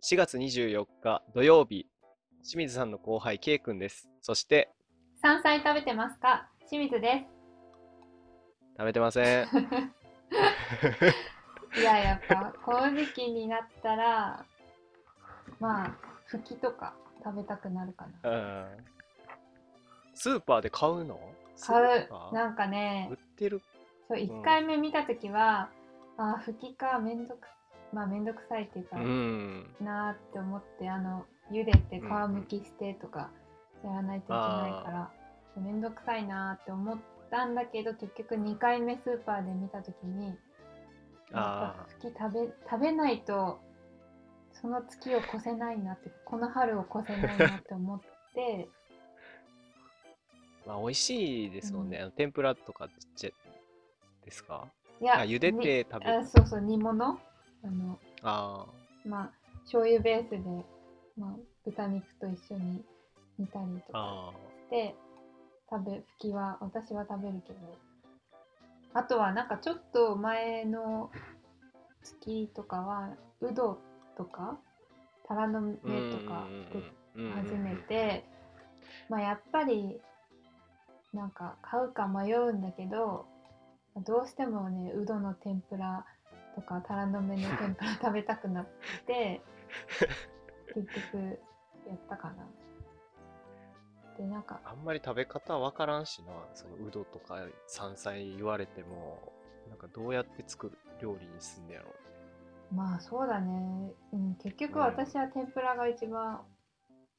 4月24日土曜日、清水さんの後輩 K 君です。そして山菜食べてますか、清水です。食べてませんいや、やっぱこの時期になったらまあフキとか食べたくなるかな。スーパーで買うの？買う。なんかね、売ってる。そう、1回目見たときは、あ、フキか、めんどくさいっていうか、なーって思って、茹でて皮むきしてとかやらないといけないから、めんどくさいなーって思ったんだけど、結局2回目スーパーで見たときに、フキ食べないとその月を越せないなって、この春を越せないなって思ってまあ美味しいですもんね、天ぷらとかですか？いや、茹でて食べる。そうそう、煮物、まあ醤油ベースで、まあ、豚肉と一緒に煮たりとかしてフキは私は食べるけど、あとはなんかちょっと前の月とかはうどとかタラの芽とかで始めて、まあやっぱりなんか買うか迷うんだけど、どうしてもね、うどの天ぷらとかタラの芽の天ぷら食べたくなって結局やったかな。で、なんかあんまり食べ方わからんしな、そのうどとか山菜言われても、なんかどうやって作る料理にすんねやろ。まあそうだね、結局私は天ぷらが一番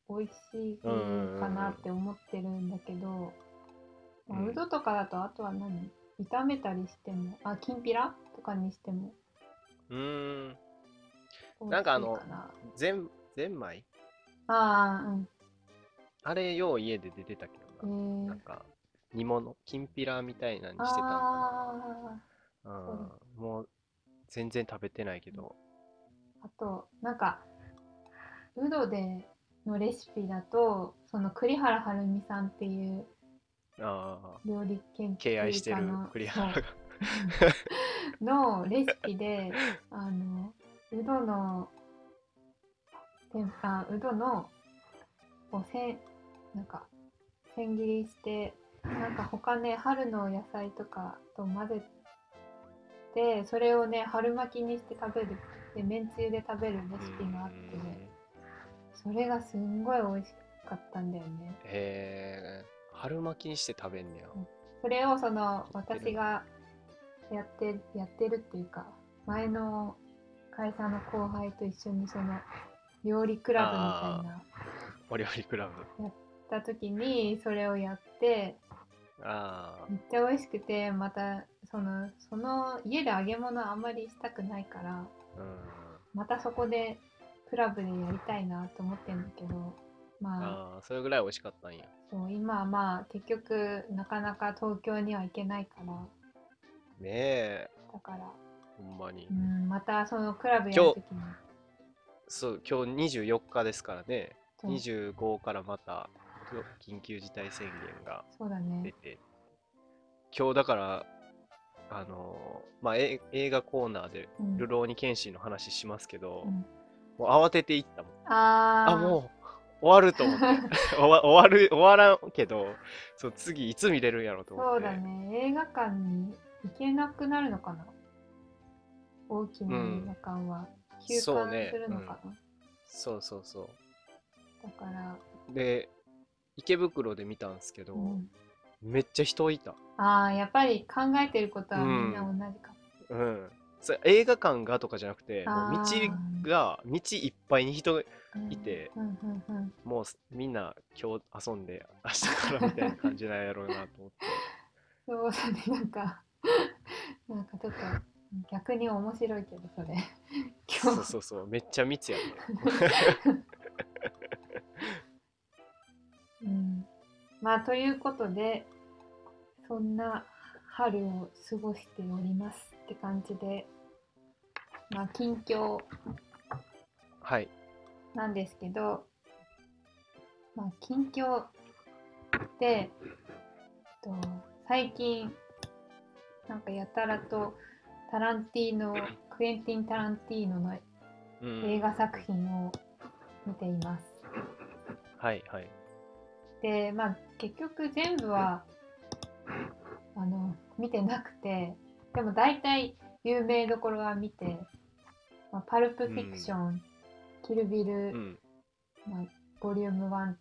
美味しいかなって思ってるんだけど、うどとかだと、あとは炒めたりしても、きんぴらとかにしても、なんかゼンマイ、あれよう家で出てたけどな、なんか煮物、きんぴらみたいなにしてたのかな。もう全然食べてないけど、あとなんかうどでのレシピだと、その栗原はるみさんっていう料理研究家の敬愛してる栗原がのレシピで、うどのなんか千切りして、なんか他ね、春の野菜とかと混ぜて、それをね春巻きにして食べる、でめんつゆで食べるレシピがあって、それがすんごい美味しかったんだよね。春巻きにして食べんねや。それをその私がやってるっていうか、前の会社の後輩と一緒にその料理クラブみたいな、お料理クラブやった時にそれをやって、めっちゃ美味しくて、またその家で揚げ物あんまりしたくないから、またそこでクラブでやりたいなと思ってるんだけど、まあ、それぐらい美味しかったんや。そう、今はまあ結局なかなか東京には行けないからねえ、だからほんまに、またそのクラブやるときに、今日24日ですからね、25からまた緊急事態宣言が出て、ね、今日だからまあ映画コーナーでるろうに剣心の話しますけど、もう慌てていったもん。もう終わると思って終わらんけど、そう、次いつ見れるんやろと思って。そうだね、映画館に行けなくなるのかな、大きな映画館は、休館するのかな。そうそうそう、だからで池袋で見たんですけど、めっちゃ人いた。やっぱり考えてることはみんな同じかも。それ映画館がとかじゃなくて、もう道いっぱいに人いて、もうみんな今日遊んで明日からみたいな感じなんやろうなと思ってそうだね、なんかちょっと逆に面白いけど、それそうめっちゃ密やねまあということで、そんな春を過ごしておりますって感じで、まあ近況なんですけど、まあ近況で、最近なんかやたらとクエンティン・タランティーノの映画作品を見ています。はいはい。で、まあ結局全部は見てなくて、でも大体有名どころは見て、まあ、パルプフィクション、キルビル、まあ、ボリューム1、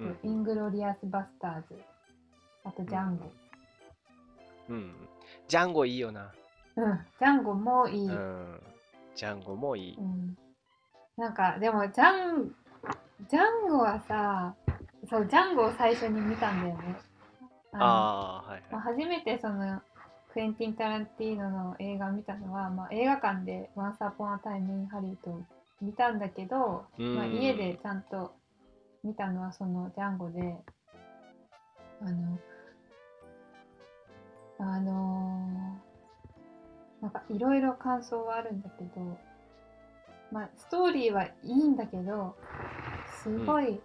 2、イングロリアスバスターズ、あとジャンゴ。ジャンゴいいよな。ジャンゴもいい。ジャンゴもいい。なんかでもジャンゴはさ、そうジャンゴを最初に見たんだよね。はいはい、まあ、初めてそのクエンティン・タランティーノの映画を見たのは、まあ、映画館でワンス・アポン・ア・タイム・イン・ハリウッドを見たんだけど、まあ、家でちゃんと見たのはそのジャンゴで、なんかいろいろ感想はあるんだけど、まあ、ストーリーはいいんだけど、すごい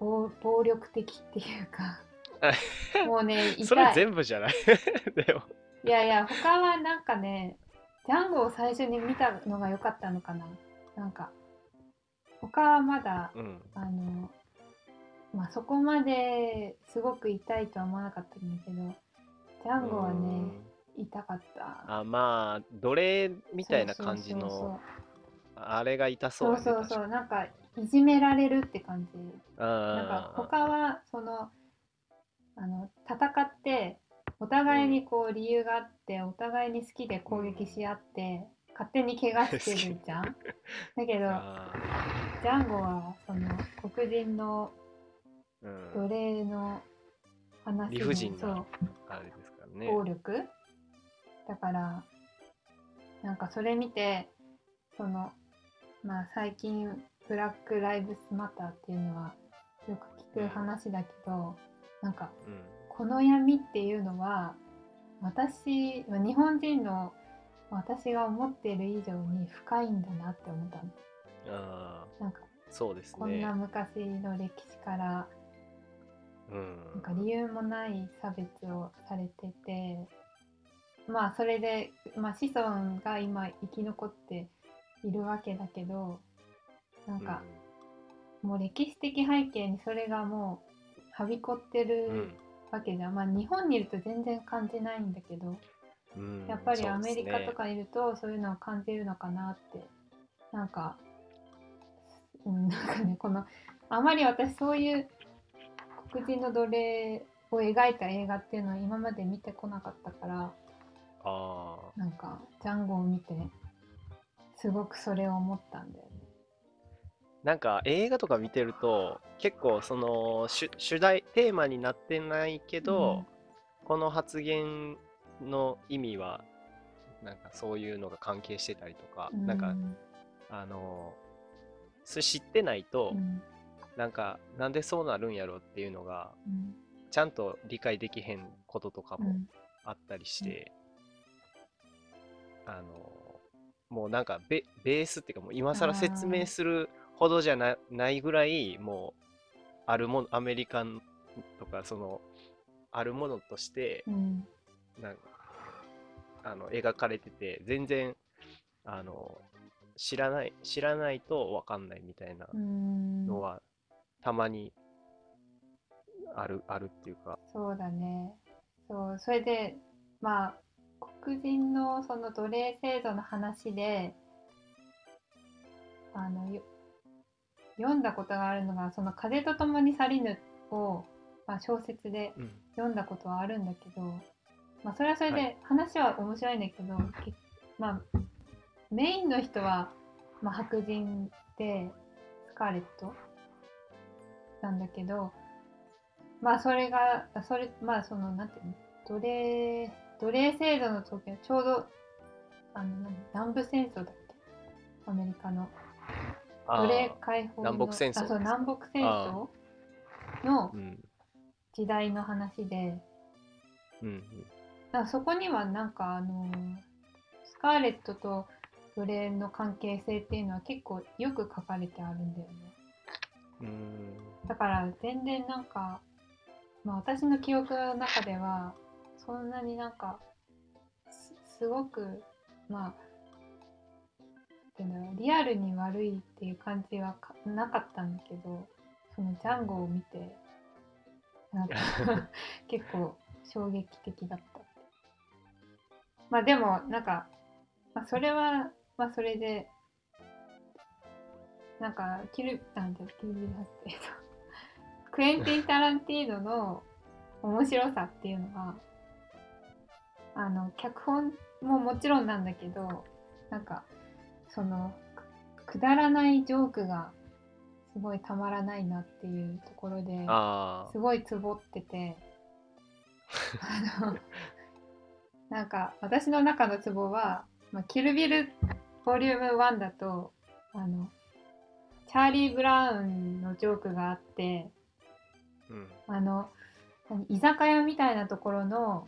暴力的っていうかもうね、痛い。それ全部じゃないでもいやいや、他はなんかね、ジャンゴを最初に見たのが良かったのかな。なんか他はまだ、まあ、そこまですごく痛いとは思わなかったんだけど、ジャンゴはね、痛かった。まあ奴隷みたいな感じの、あれが痛そう、ね、そうなんかいじめられるって感じ。なんか他はその戦ってお互いにこう理由があって、お互いに好きで攻撃し合って、勝手に怪我してるじゃん。だけどジャンゴはその黒人の奴隷の話の、理不尽なあれですからね、暴力だから、なんかそれ見て、そのまあ最近ブラックライブスマターっていうのはよく聞く話だけど、なんか、この闇っていうのは日本人の私が思っている以上に深いんだなって思ったの。なんかそうですね、こんな昔の歴史から、なんか理由もない差別をされてて、まあそれで、まあ、子孫が今生き残っているわけだけど、なんか、もう歴史的背景にそれがもうはびこってるわけじゃん。まあ日本にいると全然感じないんだけど、やっぱりアメリカとかいるとそういうのを感じるのかなって、なんか、なんかね、このあまり私そういう黒人の奴隷を描いた映画っていうのは今まで見てこなかったから、なんかジャンゴを見てすごくそれを思ったんだよね。なんか映画とか見てると結構その主題テーマになってないけど、この発言の意味はなんかそういうのが関係してたりとか、なんか知ってないと、なんかなんでそうなるんやろっていうのが、ちゃんと理解できへんこととかもあったりして、もうなんかベースっていうか、もう今更説明するほどじゃないぐらい、もうあるもの、アメリカンとかそのあるものとして、なんか描かれてて、全然知らないと分かんないみたいなのはたまにあるっていうか。そうだね。そう、それでまあ黒人のその奴隷制度の話で読んだことがあるのが、その風と共に去りぬを、まあ、小説で読んだことはあるんだけど、まあ、それはそれで話は面白いんだけど、まあ、メインの人は、まあ、白人でスカーレットなんだけど、まあそれがまあそのなんていうの、奴隷制度の時はちょうど南部戦争だっけ、アメリカの奴隷解放の南北戦争の時代の話で、そこにはなんかスカーレットと奴隷の関係性っていうのは結構よく書かれてあるんだよね。だから全然なんか、まあ、私の記憶の中ではそんなになんかすごくまあっていうのはリアルに悪いっていう感じはなかったんだけど、そのジャンゴを見てなんか結構衝撃的だった。まあでもなんか、まあ、それはまあそれでなんかクエンティン・タランティーノの面白さっていうのは脚本ももちろんなんだけど、なんかそのくだらないジョークがすごいたまらないなっていうところですごいツボっててなんか私の中のツボは、まあ、キルビルボリューム1だとチャーリー・ブラウンのジョークがあって、うん、居酒屋みたいなところの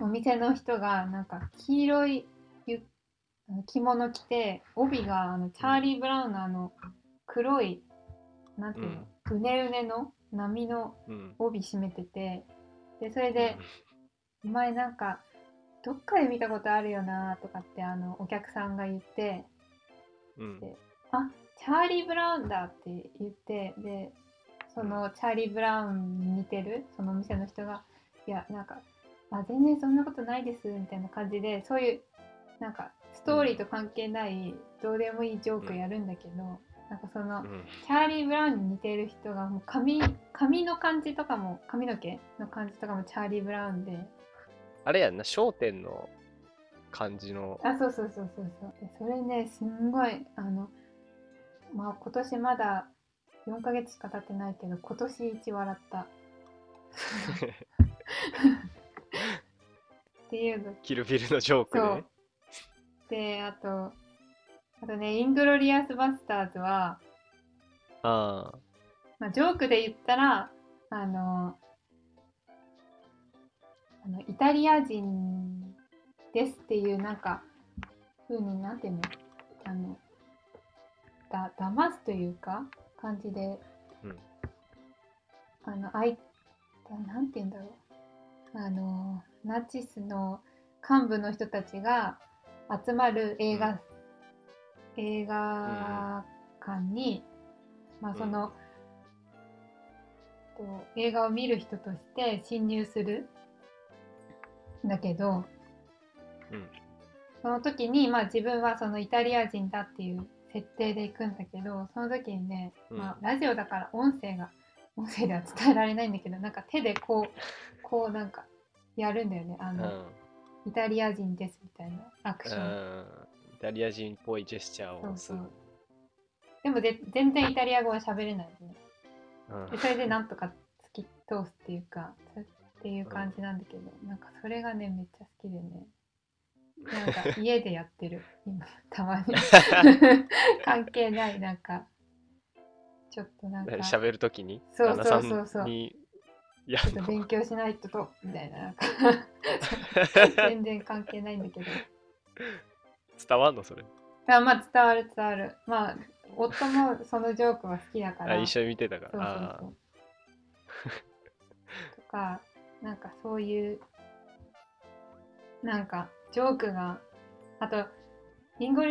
お店の人がなんか黄色い着物着て、帯がチャーリー・ブラウンの黒いなんていうの、うねうねの波の帯締めてて、でそれで、お前なんかどっかで見たことあるよなとかってお客さんが言って、うん、であチャーリー・ブラウンだって言って、でそのチャーリー・ブラウンに似てるそのお店の人がいやなんか、まあ、全然そんなことないですみたいな感じで、そういうなんかストーリーと関係ないどうでもいいジョークやるんだけど、なんかそのチャーリー・ブラウンに似てる人がもう髪の感じとかも髪の毛の感じとかもチャーリー・ブラウンで、あれやんな、商店の感じの。あ、そうそうそうそうそう。それね、すんごいまあ今年まだ4ヶ月しか経ってないけど、今年一笑った。っていうの。キルビルのジョークね。で、あとね、イングロリアスバスターズは、まあジョークで言ったらイタリア人ですっていうなんか風になんていうの騙すというか感じで、うん、なんていうんだろう、ナチスの幹部の人たちが集まる映画館に、まあその、映画を見る人として侵入する。だけど、うん、その時に、まあ、自分はそのイタリア人だっていう設定で行くんだけど、その時にね、まあ、ラジオだから音声では伝えられないんだけど、なんか手でこうなんかやるんだよね、イタリア人ですみたいなアクション、イタリア人っぽいジェスチャーをする。そうそうでも全然イタリア語は喋れないね、でそれでなんとか突き通すっていうかっていう感じなんだけど、なんかそれがねめっちゃ好きでね、なんか家でやってる今たまに関係ないなんかちょっとなんか喋るときにそうにちょっと勉強しないとみたい なんか全然関係ないんだけど伝わんのそれ。あ、まあ伝わる、まあ夫もそのジョークは好きだから一緒に見てたから。そうとかなんかそういうなんかジョークが、あとイングロ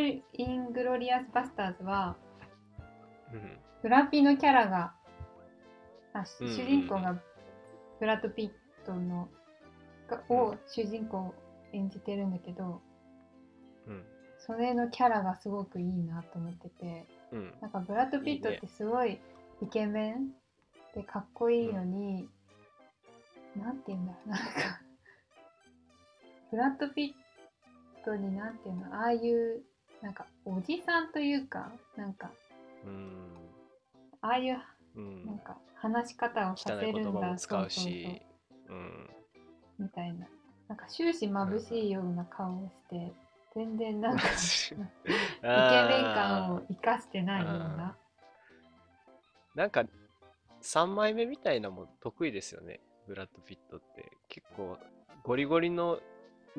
リアスバスターズは、うん、ブラピのキャラが主人公がブラッド・ピットの、を主人公演じてるんだけど、うん、それのキャラがすごくいいなと思ってて、うん、なんかブラッド・ピットってすごいイケメンでかっこいいのに、うんなんて言うんだろう、なんかブラッド・ピットになんていうの、ああいうなんかおじさんというかなんかああいうなんか話し方をさせるんだ、汚い言葉も使うし、そう、みたいな、なんか終始眩しいような顔をして全然なんかイケメン感を生かしてないような、なんか3枚目みたいなのも得意ですよねブラッド・ピットって。結構ゴリゴリの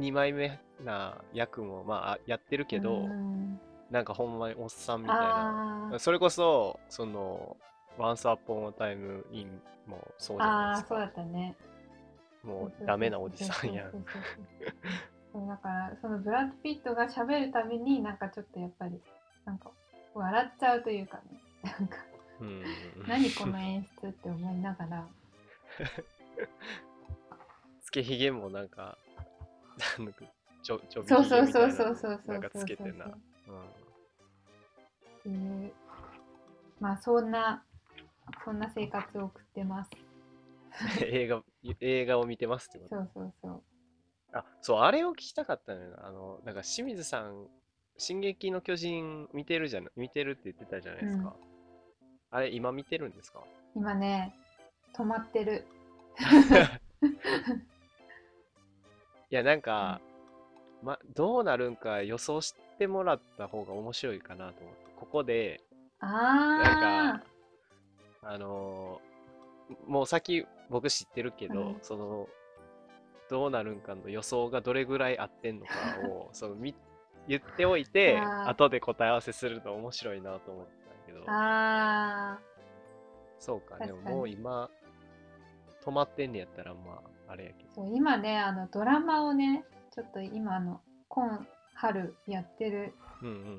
2枚目な役もまあやってるけど、なんかほんまにおっさんみたいな。それこそそのOnce Upon a Time inもそうじゃないですか。ああそうだったね。もうダメなおじさんやん。だからそのブラッド・ピットが喋るたびになんかちょっとやっぱりなんか笑っちゃうというかね、なんか何この演出って思いながらつけひげもなんかちょびひげみたいななんかつけてな、まあそんな生活を送ってます映画を見てますってこと。そうあ、そう、あれを聞きたかったのよな。なんか清水さん、進撃の巨人見てるって言ってたじゃないですか。うん、あれ、今見てるんですか？今ね、止まってる。いや、なんか、どうなるんか予想してもらった方が面白いかなと思って。ここで、なんか、もう先、僕知ってるけど、その、どうなるんかの予想がどれぐらい合ってんのかを言っておいて後で答え合わせすると面白いなと思ったけど、そうか、でももう今止まってんねやったらまああれやけど、そう今ねドラマをねちょっと今今春やってる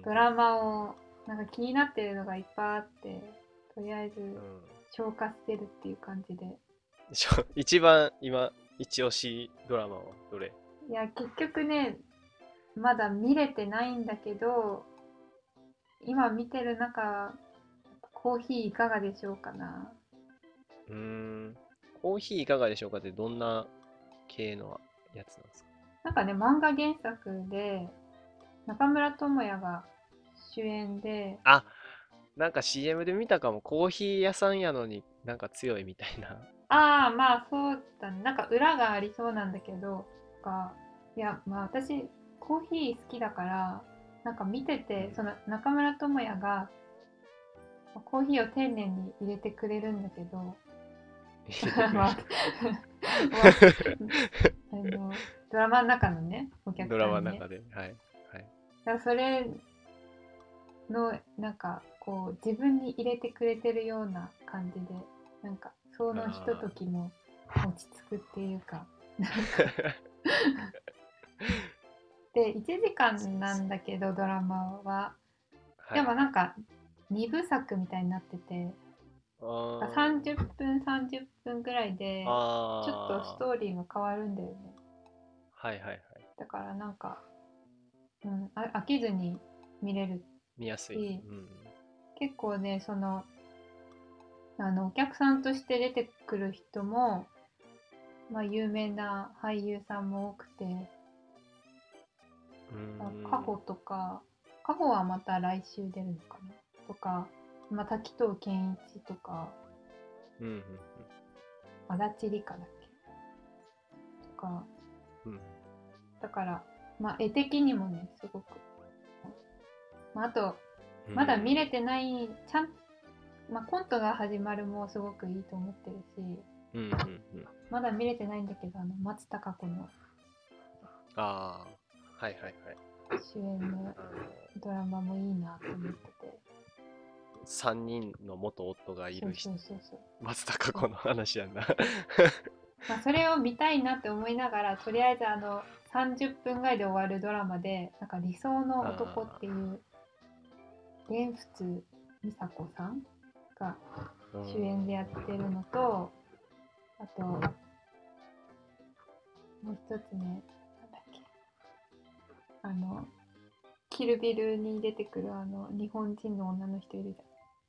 ドラマをなんか気になってるのがいっぱいあって、とりあえず消化してるっていう感じで、一番今一押しドラマはどれ？いや結局ねまだ見れてないんだけど、今見てる中コーヒーいかがでしょうかな。コーヒーいかがでしょうかってどんな系のやつなんですか？なんかね漫画原作で中村倫也が主演で、あ、なんか CM で見たかも。コーヒー屋さんやのになんか強いみたいな。ああ、まあそうだね。なんか裏がありそうなんだけど、いや、まあ私コーヒー好きだから、なんか見てて、その中村倫也がコーヒーを丁寧に入れてくれるんだけど、ドラマの中のね、お客さんね。ドラマの中で、はいはい。だからそれのなんかこう自分に入れてくれてるような感じで、なんか。そのひとときも落ち着くっていうかで1時間なんだけどドラマは、はい、でもなんか2部作みたいになってて、あ30分ぐらいでちょっとストーリーが変わるんだよね。はいはいはい。だからなんか、飽きずに見れる、見やすい、結構ねそのお客さんとして出てくる人も、まあ、有名な俳優さんも多くて、カホとか、カホはまた来週出るのかなとか、まあ、滝藤賢一とか、足立梨花だっけとか、だから、まあ、絵的にもねすごく、まあ、あとまだ見れてないちゃんとまあ、コントが始まるもすごくいいと思ってるし、まだ見れてないんだけど松たか子のはいはいはい主演のドラマもいいなと思ってて、3人の元夫がいる人、松たか子の話やんなまあそれを見たいなって思いながら、とりあえず30分ぐらいで終わるドラマで、なんか理想の男っていう蓮佛美佐子さんが主演でやってるのと、あともう一つね、なんだっけ、キルビルに出てくる日本人の女の人いる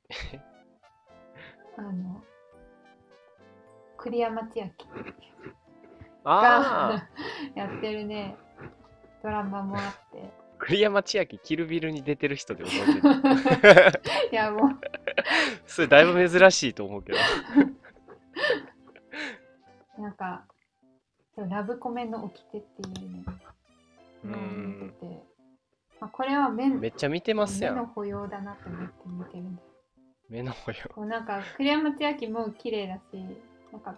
じゃん栗山千明がやってるねドラマもあって、栗山千明、キルビルに出てる人で覚えてるいやもうそれだいぶ珍しいと思うけどなんかラブコメの掟っていうね、見てて、まあ、これはめっちゃ見てますやん。目の保養だなと思って見てるんだよ。目の保養、なんか栗山千明も綺麗だし、なんか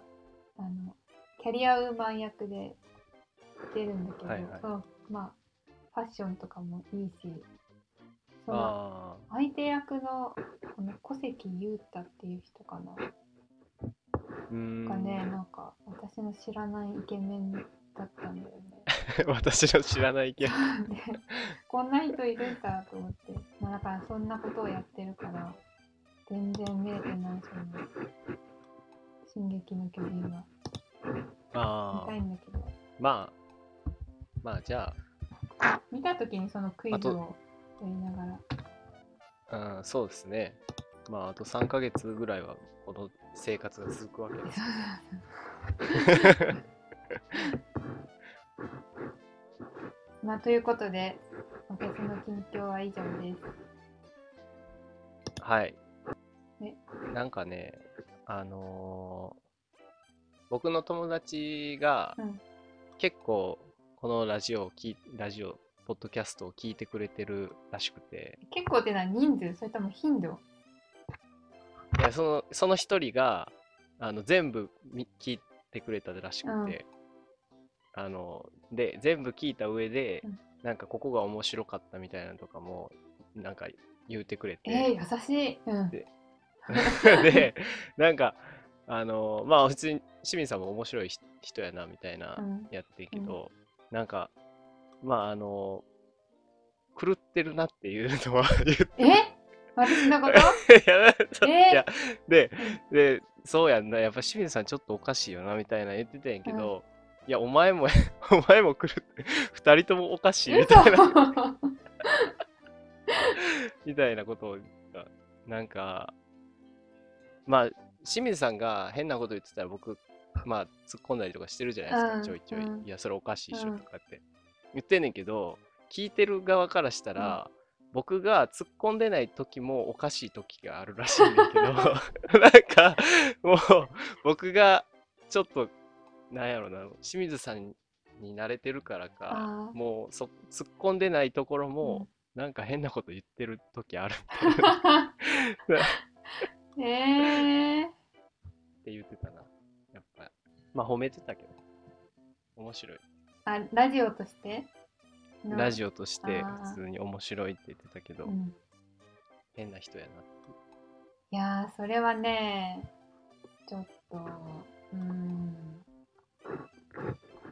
キャリアウーマン役で出るんだけど、まあファッションとかもいいし、その相手役のこの小関裕太っていう人かな、なんかね、なんか私の知らないイケメンだったんだよね私の知らないけどこんな人いるんだと思って、まあだからそんなことをやってるから全然見れてない。その進撃の巨人は見たいんだけど、まあじゃあ見た時にそのクイズをやりながら、そうですね、まああと3ヶ月ぐらいはこの生活が続くわけですまあということで私の近況は以上です。はい。なんかね、僕の友達が結構このポッドキャストを聞いてくれてるらしくて。結構ってのは人数、それとも頻度？いや、その一人が全部聞いてくれたらしくて、で全部聞いた上で、なんかここが面白かったみたいなのとかもなんか言うてくれて、優しい、でなんかまあ普通に清水さんも面白い人やなみたいなやってるけど、なんかまあ狂ってるなっていうのは言って私のことで、そうやんな、やっぱ清水さんちょっとおかしいよなみたいな言ってたんやけど、いやお前も狂って2人ともおかしいみたいなみたいなことを、なんかまあ清水さんが変なこと言ってたら僕まあ突っ込んだりとかしてるじゃないですか、ちょいちょい、いやそれおかしいでしょとかって言ってんねんけど、聞いてる側からしたら、僕が突っ込んでない時もおかしい時があるらしいんだけどなんかもう僕がちょっとなんやろな、清水さんに慣れてるからか、もう突っ込んでないところもなんか変なこと言ってる時あるって言ってたな。やっぱまあ褒めてたけど面白い、ラジオとして普通に面白いって言ってたけど、変な人やなって。いやーそれはねちょっと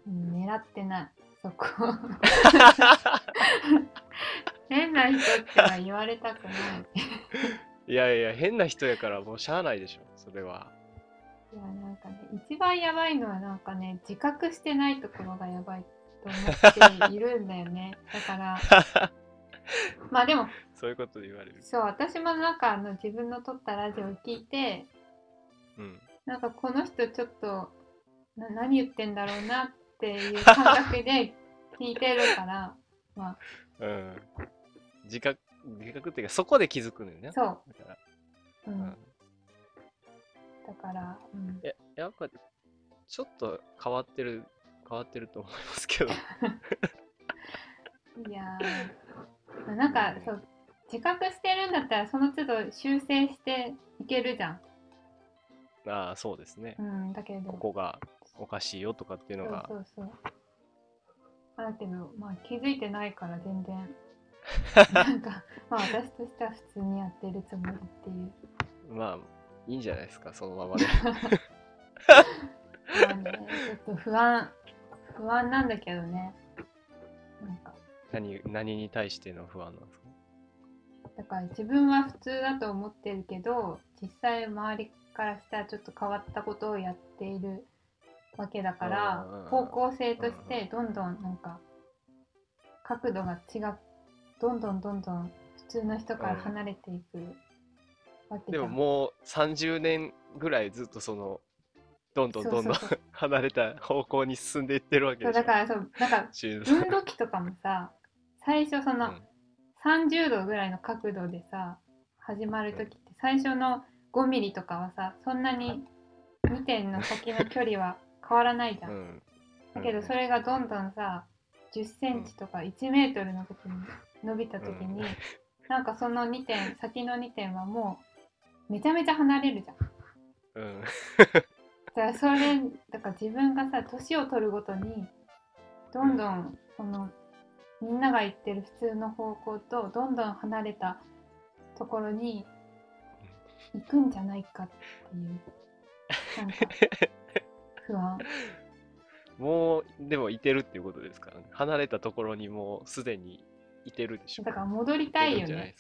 狙ってないそこ変な人っては言われたくないいやいや変な人やからもうしゃあないでしょそれは。いやなんかね、一番やばいのはなんかね、自覚してないところがやばいと思っているんだよねだからまあでもそういうこと言われる。そう、私もなんか自分の撮ったラジオを聞いて、なんかこの人ちょっと何言ってんだろうなっていう感覚で聞いてるからまあ、自覚っていうかそこで気づくのよね。そうだから、だから、やっぱちょっと変わってると思いますけどいやなんかそう自覚してるんだったらその都度修正していけるじゃん。ああそうですね、だけどここがおかしいよとかっていうのが、だけどまあ気づいてないから全然なんかまあ私としては普通にやってるつもりっていう、まあいいんじゃないですかそのままでまあね、ちょっと不安なんだけどね。なんか何に対しての不安なんですか。だから自分は普通だと思ってるけど実際周りからしたらちょっと変わったことをやっているわけだから、方向性としてどんどんなんか角度が違う、どんどん普通の人から離れていくわけじゃん。でももう30年ぐらいずっとそのどんどん離れた方向に進んでいってるわけでしょ。そうだからなんか運動機とかもさ最初その30度ぐらいの角度でさ始まる時って最初の5ミリとかはさそんなに2点の先の距離は変わらないじゃん、だけどそれがどんどんさ10センチとか1メートルの時に伸びた時に、なんかその2点先の2点はもうめちゃめちゃ離れるじゃん、だから自分がさ年を取るごとにどんどんそのみんなが言ってる普通の方向とどんどん離れたところに行くんじゃないかっていうなんか不安もうでもいてるっていうことですからね。離れたところにもうすでにいてるでしょ。だから戻りたいよね。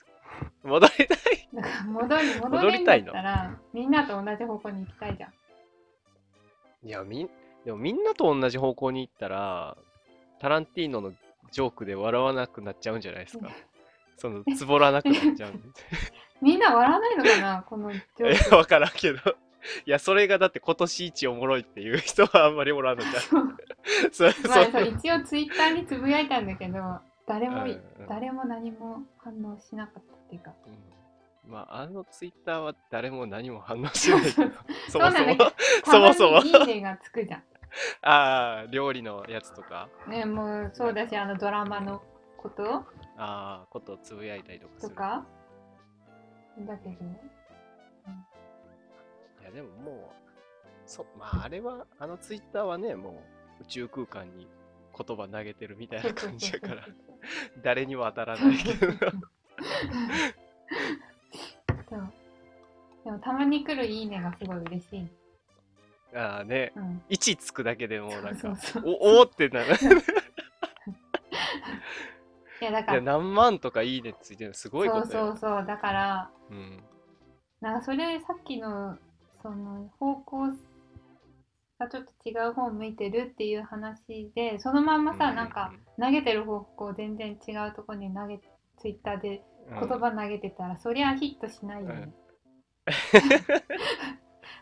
戻りたい。だから戻りたいの。だからみんなと同じ方向に行きたいじゃん。いやでもみんなと同じ方向に行ったらタランティーノのジョークで笑わなくなっちゃうんじゃないですか。そのつぼらなくなっちゃうんで。みんな笑わないのかなこのジョーク。わからんけど。いやそれがだって今年一おもろいっていう人はあんまりおらんのじゃん。そう一応ツイッターにつぶやいたんだけど誰も何も反応しなかったっていうか、まああのツイッターは誰も何も反応しないけどそもそもいいねがつくじゃん。ああ料理のやつとかね、もうそうだし、あのドラマのことことをつぶやいたりとかするとかだけどね。いやでももうまああれはあのツイッターはね、もう宇宙空間に言葉投げてるみたいな感じだから誰にも当たらないけどでもたまに来るいいねがすごい嬉しい。ああね、位置つくだけでもなんかそうおってなるいやだから何万とかいいねついてるのすごいことだよ。そうだから、なんかそれさっきのその方向がちょっと違う方向いてるっていう話で、そのまんまさ、なんか投げてる方向全然違うとこにツイッターで言葉投げてたら、そりゃヒットしないよね。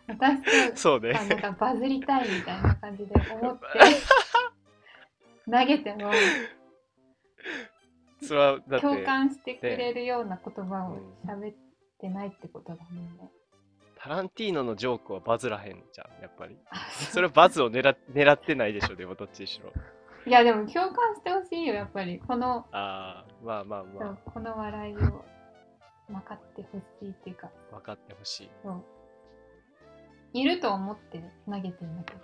私となんかバズりたいみたいな感じで思って投げてもそれはだって共感してくれるような言葉を喋ってないってことだもんね。タランティーノのジョークはバズらへんじゃんやっぱり。それはバズを狙ってないでしょ。でもどっちにしろ。いやでも共感してほしいよやっぱりこのこの笑いを分かってほしいっていうか分かってほしい。そういると思って投げてるんだけ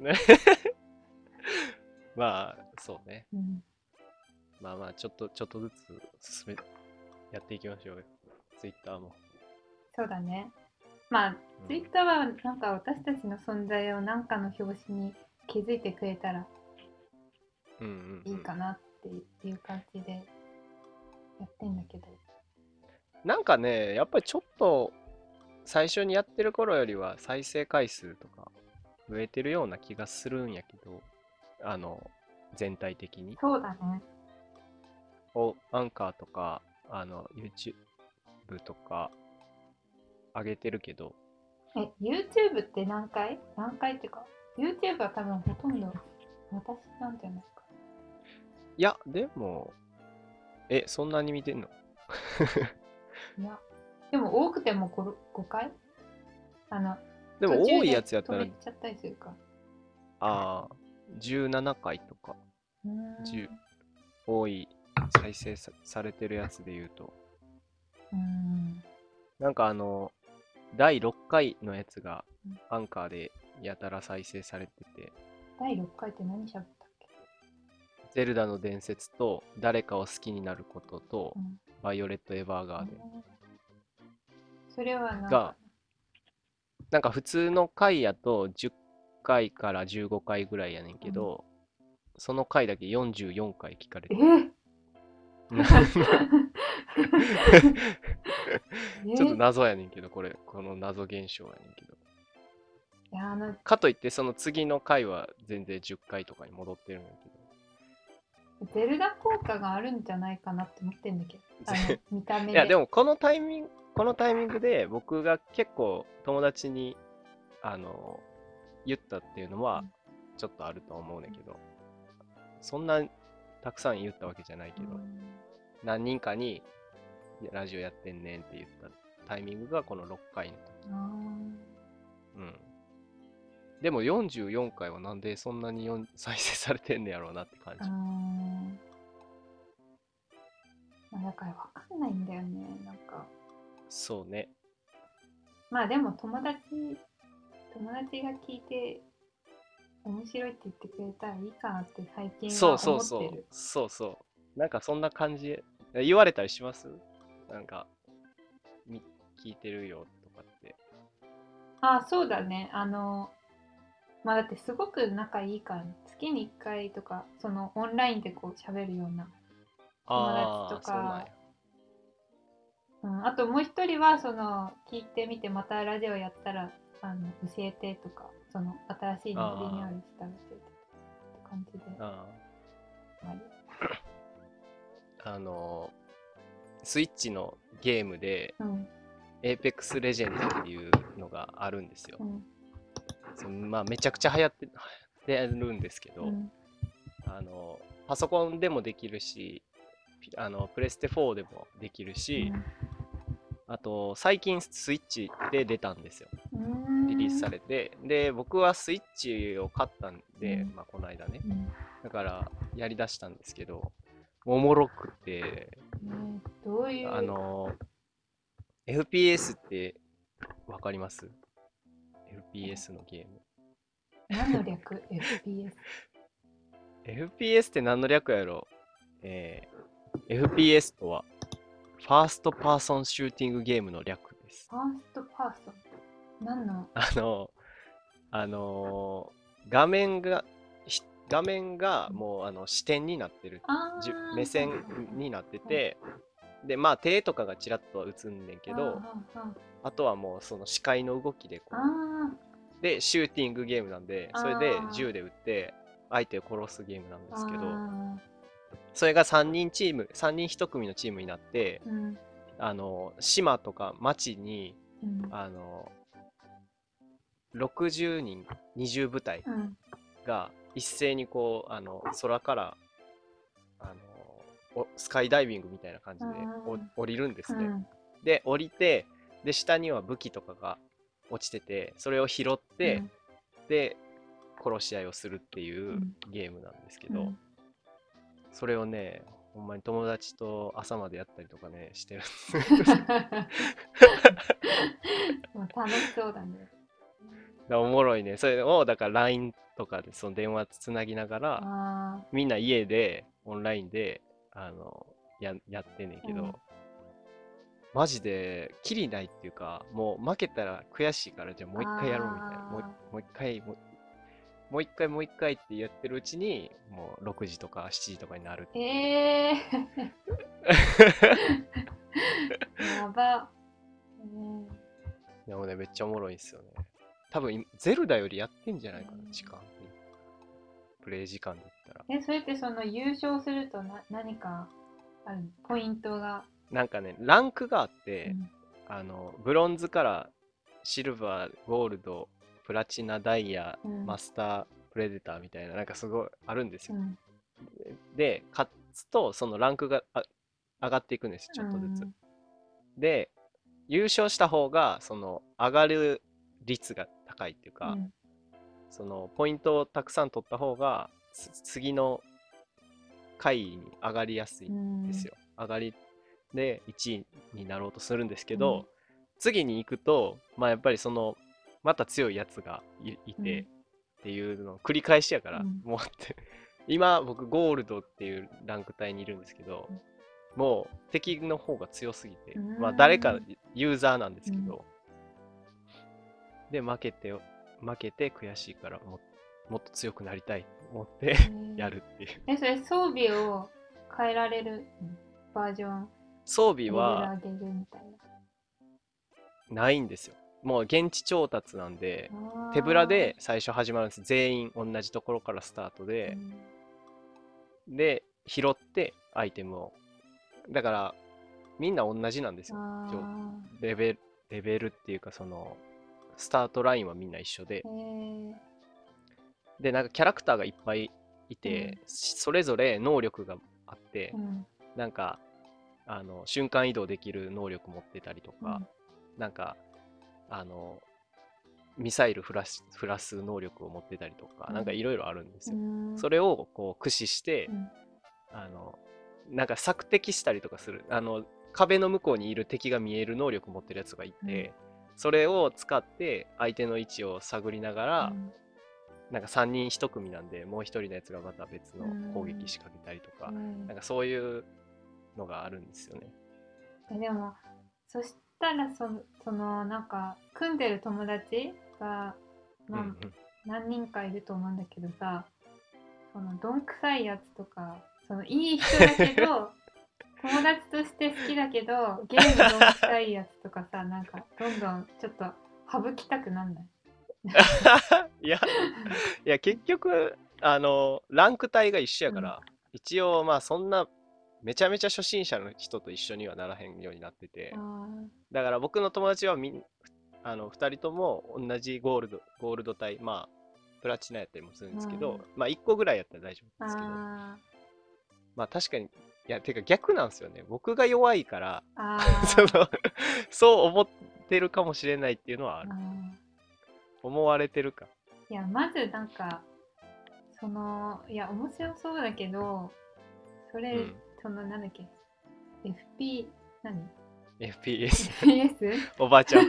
どね。まあそうね、まあちょっとずつ進めやっていきましょうよツイッターも。そうだね。まあツイッターはなんか私たちの存在を何かの表紙に気づいてくれたらいいかなっていう感じでやってんだけど、なんかねやっぱりちょっと最初にやってる頃よりは再生回数とか増えてるような気がするんやけど、全体的にそうだね。アンカーとかYouTube とか上げてるけど、YouTube って何回っていうか YouTube は多分ほとんど私なんじゃないか。いやでもそんなに見てんのいやでも多くても5回でも多いやつやったらちゃったりするか。17回とか多い再生されてるやつで言うと、なんか第6回のやつがアンカーでやたら再生されてて、第6回って何しゃべったっけ。ゼルダの伝説と誰かを好きになることと、バイオレット・エヴァーガーデン、それはなんか普通の回やと10回から15回ぐらいやねんけど、その回だけ44回聞かれてる。ちょっと謎やねんけど、この謎現象やねんけど、いやかといってその次の回は全然10回とかに戻ってるんだけど、ゼルダ効果があるんじゃないかなって思ってんだけど見た目で。いやでもこのタイミングで僕が結構友達に言ったっていうのはちょっとあると思うんだけど、そんなたくさん言ったわけじゃないけど、何人かにラジオやってんねんって言ったタイミングがこの6回の時。でも44回はなんでそんなに再生されてんねやろうなって感じ。だからわかんないんだよねなんか。そうね。まあでも友達が聞いて面白いって言ってくれたらいいかなって最近は思ってる。そうなんかそんな感じ言われたりします？なんか聞いてるよとかって。そうだね。まあだってすごく仲いいから月に1回とかそのオンラインでこう喋るような友達とか あともう一人はその聞いてみてまたラジオやったら教えてとかその新しいのリニューアルしたりしてるって感じでスイッチのゲームで、うん、Apex Legends っていうのがあるんですよ、うんまあ、めちゃくちゃ流行ってるんですけど、うん、パソコンでもできるしプレステ4でもできるし、うん、あと最近スイッチで出たんですよリリースされてで僕はスイッチを買ったんで、うんまあ、この間ね、うん、だからやりだしたんですけどおもろくて、どういうFPS ってわかります？FPS のゲーム何の略？FPS FPS って何の略やろ、FPS とはファーストパーソンシューティングゲームの略です。ファーストパーソン何の画面がもう視点になってる目線になっててでまあ手とかがちらっとは映んねんけど あとはもうその視界の動きでこうでシューティングゲームなんでそれで銃で撃って相手を殺すゲームなんですけどそれが3人1組のチームになって、うん、島とか町に、うん、60人20部隊が一斉にこう空からスカイダイビングみたいな感じで降りるんですね、うん、で降りてで下には武器とかが落ちててそれを拾って、うん、で殺し合いをするっていうゲームなんですけど、うん、それをねほんまに友達と朝までやったりとかねしてる楽しそうだねだおもろいねそれをだから LINE とかでその電話つなぎながらみんな家でオンラインでやってんねんけど、うん、マジでキリないっていうかもう負けたら悔しいからじゃあもう一回やろうみたいなもう一回ってやってるうちにもう6時とか7時とかになるってやばでもねめっちゃおもろいんですよね多分ゼルダよりやってんじゃないかな、うん、時間プレイ時間だったらそれってその優勝すると何かあるポイントがなんかねランクがあって、うん、ブロンズからシルバーゴールドプラチナダイヤ、うん、マスタープレデターみたいななんかすごいあるんですよ、うん、で勝つとそのランクが上がっていくんですちょっとずつ、うん、で優勝した方がその上がる率が高いっていうか、うんそのポイントをたくさん取った方が次の回に上がりやすいんですよ。上がりで1位になろうとするんですけど、うん、次に行くとまあやっぱりそのまた強いやつがいてっていうのを繰り返しやから、うん、もう今僕ゴールドっていうランク帯にいるんですけど、もう敵の方が強すぎて、まあ誰かユーザーなんですけど、うん、で負けて悔しいからもっと強くなりたいと思ってやるっていうそれ装備を変えられるバージョン装備はないんですよもう現地調達なんで手ぶらで最初始まるんです全員同じところからスタートで、うん、で拾ってアイテムをだからみんな同じなんですよレベルっていうかそのスタートラインはみんな一緒で、でなんかキャラクターがいっぱいいて、うん、それぞれ能力があって、うん、なんか瞬間移動できる能力持ってたりとか、うん、なんかミサイルフラス能力を持ってたりとか、うん、なんかいろいろあるんですよ、うん、それをこう駆使して、うん、なんか索敵したりとかする壁の向こうにいる敵が見える能力持ってるやつがいて、うんそれを使って相手の位置を探りながら、うん、なんか3人1組なんでもう1人のやつがまた別の攻撃仕掛けたりとか、うん、なんかそういうのがあるんですよね。でもそしたらそのなんか組んでる友達が、まあうんうん、何人かいると思うんだけどさ、そのどんくさいやつとか、そのいい人だけど友達として好きだけどゲームどんくさいやつとかさ、なんかどんどんちょっと省きたくなんない？いや結局ランク帯が一緒やから、うん、一応まあそんなめちゃめちゃ初心者の人と一緒にはならへんようになってて、だから僕の友達は2人とも同じゴールド帯、まあプラチナやったりもするんですけど、まあ1個ぐらいやったら大丈夫ですけど、まあ確かに、いやてか逆なんですよね、僕が弱いからそう思ってるかもしれないっていうのはある。思われてるか。いやまずなんかその、いや面白そうだけどそれ、うん、そのなんだっけ FP 何 FPS おばあちゃん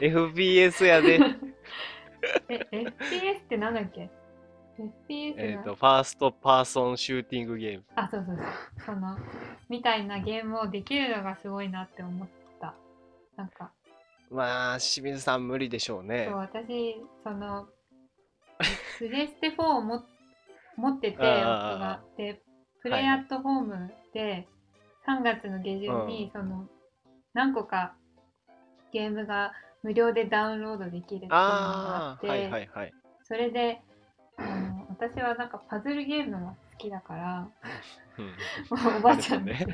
FPS やでFPS ってなんだっけ FPS ファーストパーソンシューティングゲーム、あそうそうそう、そのみたいなゲームをできるのがすごいなって思った。なんかまあ清水さん無理でしょうね。そう、私そのプレステ4を持ってて夫がで、プレイアットフォームで3月の下旬にその何個かゲームが無料でダウンロードできるっていうのがあって、はいはいはい、それで私はなんかパズルゲームが好きだから、うん、おばあちゃんね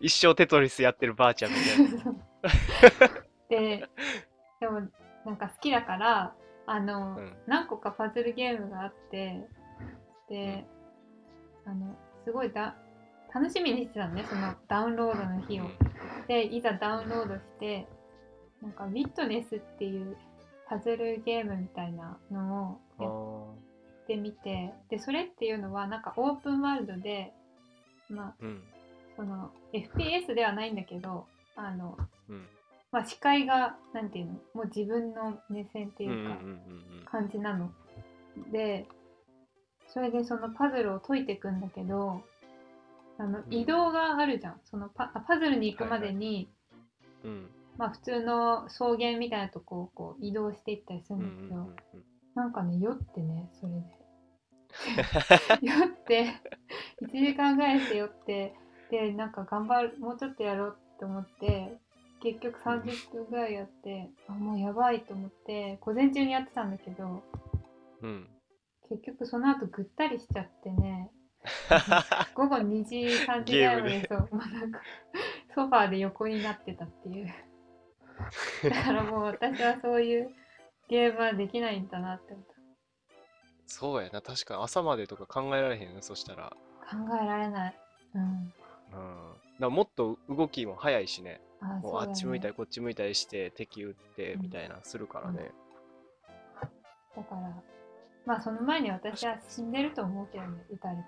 一生テトリスやってるばあちゃんみたいなでもなんか好きだからうん、何個かパズルゲームがあってで、うん、すごい楽しみにしてたのね、そのダウンロードの日を、うん、でいざダウンロードして、なんかWitnessっていうパズルゲームみたいなのをやってみて、でそれっていうのはなんかオープンワールドで、まあうん、その FPS ではないんだけどうんまあ、視界がなんていうの、もう自分の目線っていうか感じなの、うんうんうん、でそれでそのパズルを解いていくんだけど、移動があるじゃん、うん、そのパズルに行くまでに、はいはいうん、まあ普通の草原みたいなとこをこう移動していったりするんだけど、うんうんうん、なんかね酔ってね、それで酔って1時間ぐらいして酔って、でなんか頑張る、もうちょっとやろうって思って結局30分ぐらいやって、うん、あもうやばいと思って午前中にやってたんだけど、うん、結局その後ぐったりしちゃってね午後2時3時ぐらいまでそう、まあ、なんかソファーで横になってたっていうだからもう私はそういうゲームはできないんだなって思ったそうやな、確か朝までとか考えられへんね、そしたら考えられない、うんうん、だもっと動きも早いしね、もうあっち向いたりこっち向いたりして敵撃ってみたいなするからね、うんうん、だからまあその前に私は死んでると思うけどね、撃たれて、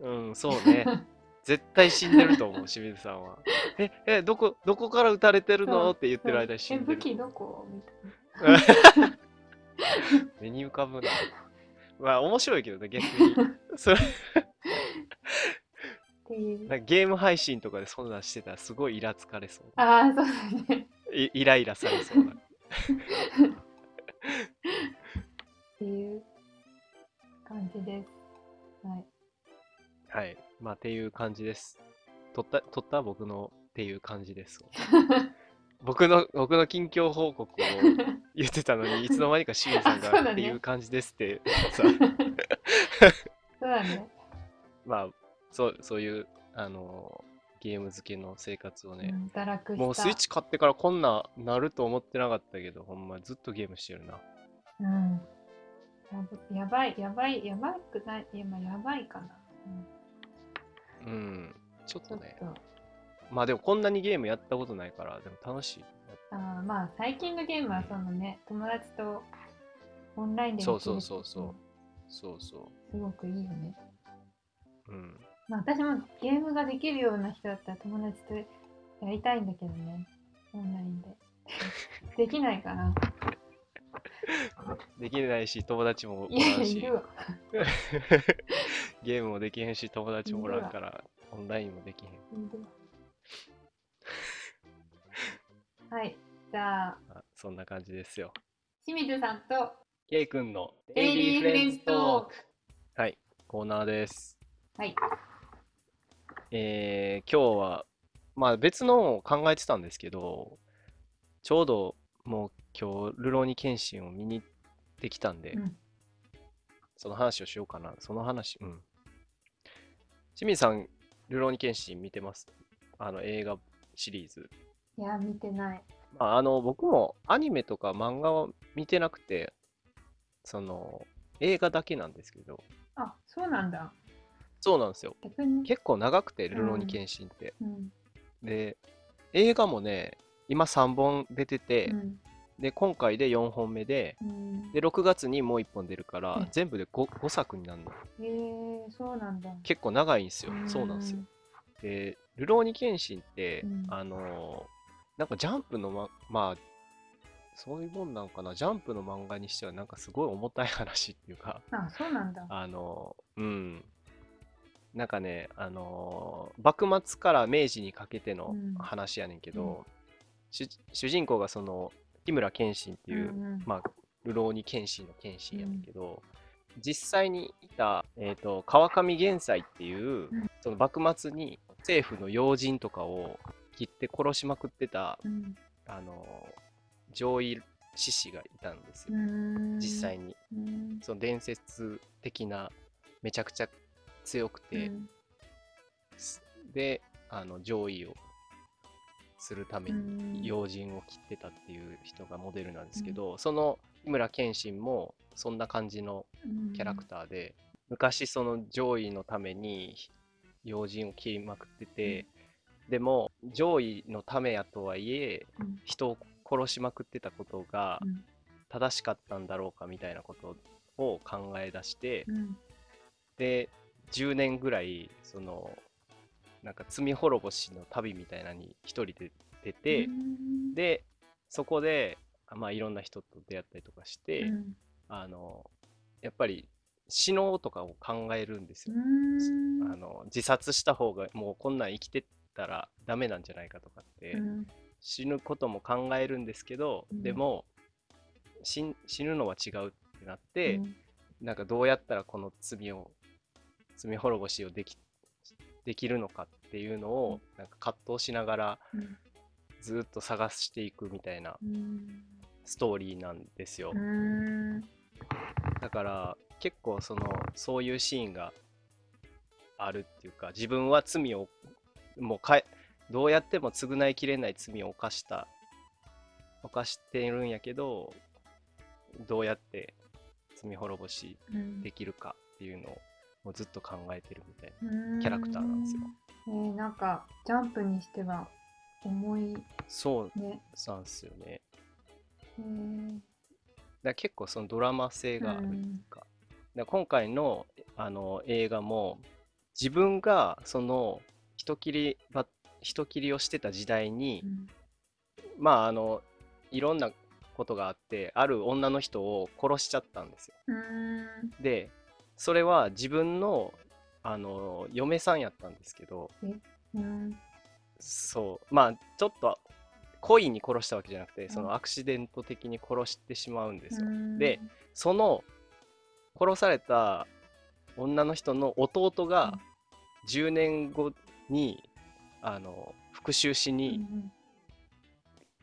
うんそうね絶対死んでると思う清水さんはどこから撃たれてるのって言ってる間に死んでる、武器どこみたいな目に浮かぶな、まあ面白いけどね逆にそれなんかゲーム配信とかでそんなんしてたらすごいイラつかれそう。ああ、そうだね。イライラされそうな。っていう感じです。はい。はい。まあ、っていう感じです。撮った僕のっていう感じです。僕の近況報告を言ってたのに、いつの間にかシゲさんがっていう感じですってさ。そうだね。まあ。そういう、ゲーム付けの生活をね、うん、もうスイッチ買ってからこんななると思ってなかったけど、ほんまずっとゲームしてるな。うん。やばくない、今やばいかな。うん。うん、ちょっとね。まあでもこんなにゲームやったことないから、でも楽しい。ああ、まあ最近のゲームはそのね、うん、友達とオンラインでやってる。そう。すごくいいよね。うん。まあ、私もゲームができるような人だったら友達とやりたいんだけどね、オンラインでできないかなできないし友達もおらんしゲームもできへんし友達もおらんからオンラインもできへんはい、じゃあそんな感じですよ。清水さんとケイ君のデイリーフレンズトーク、はい、コーナーです。はい、今日はまあ別のを考えてたんですけど、ちょうどもう今日るろうに剣心を見に行ってきたんで、うん、その話をしようかな。その話、うん、清水さんるろうに剣心見てます？あの映画シリーズ。いや見てない。まあ、僕もアニメとか漫画は見てなくて、その映画だけなんですけど。あ、そうなんだ。そうなんですよ。結構長くてるろうに剣心って、うんうん、で映画もね今3本出てて、うん、で今回で4本目で、うん、で6月にもう1本出るから、うん、全部で 5作になるの。へえ、そうなんだ。結構長いんですよ、うん、そうなんですよ。でるろうに剣心って、うん、なんかジャンプのまあそういうもんなんかな、ジャンプの漫画にしてはなんかすごい重たい話っていうか。あ、そうなんだ。うん、なんかね、幕末から明治にかけての話やねんけど、うんうん、主人公がその木村謙信っていう、うんうん、まあるろうに謙信の謙信やねんけど、うん、実際にいた、川上玄斎っていうその幕末に政府の要人とかを切って殺しまくってた、うん、上位志士がいたんですよ、実際に。その伝説的なめちゃくちゃ強くて、で上位をするために要人を切ってたっていう人がモデルなんですけど、その木村謙信もそんな感じのキャラクターで、昔その上位のために要人を切りまくってて、でも上位のためやとはいえ、人を殺しまくってたことが正しかったんだろうかみたいなことを考え出して、で10年ぐらいそのなんか罪滅ぼしの旅みたいなのに一人で出て、でそこでまあいろんな人と出会ったりとかして、やっぱり死のうとかを考えるんですよ。自殺した方がもうこんなん生きてたらダメなんじゃないかとかって、死ぬことも考えるんですけど、でも死ぬのは違うってなって、なんかどうやったらこの罪滅ぼしをできるのかっていうのをなんか葛藤しながらずっと探していくみたいなストーリーなんですよ。だから結構そういうシーンがあるっていうか、自分は罪をもうどうやっても償いきれない罪を犯してるんやけど、どうやって罪滅ぼしできるかっていうのをもうずっと考えてるみたいなキャラクターなんですよ。なんかジャンプにしては重い、ね、そうなんですよね。だ結構そのドラマ性があるっていうか、だ今回の映画も自分がその人切りをしてた時代に、まあいろんなことがあって、ある女の人を殺しちゃったんですよ。でそれは自分の嫁さんやったんですけど、そうまあちょっと故意に殺したわけじゃなくて、そのアクシデント的に殺してしまうんですよ。でその殺された女の人の弟が10年後に復讐しに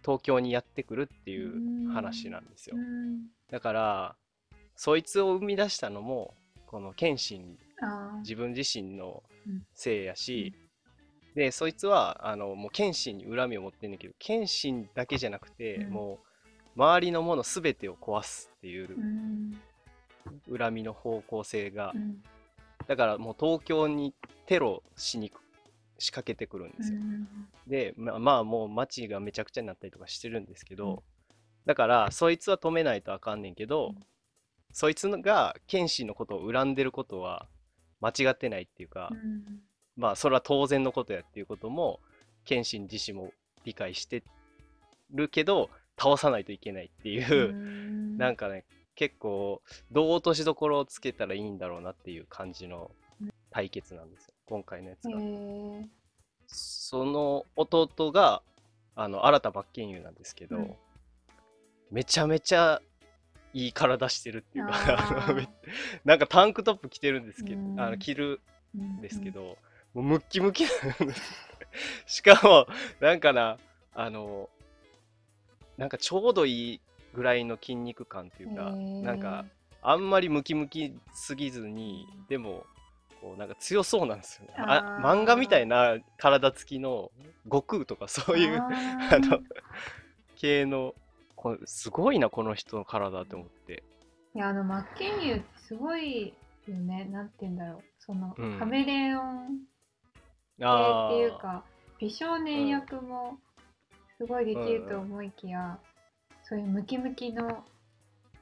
東京にやってくるっていう話なんですよ。だからそいつを生み出したのもこの謙信、自分自身のせいやし、でそいつはもう謙信に恨みを持ってんだけど、謙信だけじゃなくてもう周りのもの全てを壊すっていう恨みの方向性が、だからもう東京にテロしに仕掛けてくるんですよ。でまあもう街がめちゃくちゃになったりとかしてるんですけど、だからそいつは止めないとあかんねんけど、そいつが謙信のことを恨んでることは間違ってないっていうか、まあそれは当然のことやっていうことも謙信自身も理解してるけど倒さないといけないっていう、なんかね結構どう落としどころをつけたらいいんだろうなっていう感じの対決なんですよ、今回のやつが。その弟が新田真剣佑なんですけど、めちゃめちゃいい体してるっていうかなんかタンクトップ着てるんですけど、着るんですけど、もうムッキムキなんですしかもなんかなんかちょうどいいぐらいの筋肉感っていうか、なんかあんまりムキムキすぎずに、でもこうなんか強そうなんですよね。漫画みたいな体つきの悟空とかそういう系の、こすごいなこの人の体って思って。いや、マッケンユーってすごいよね。なんて言うんだろう、その、うん、カメレオン系っていうか美少年役もすごいできると思いきや、そういうムキムキの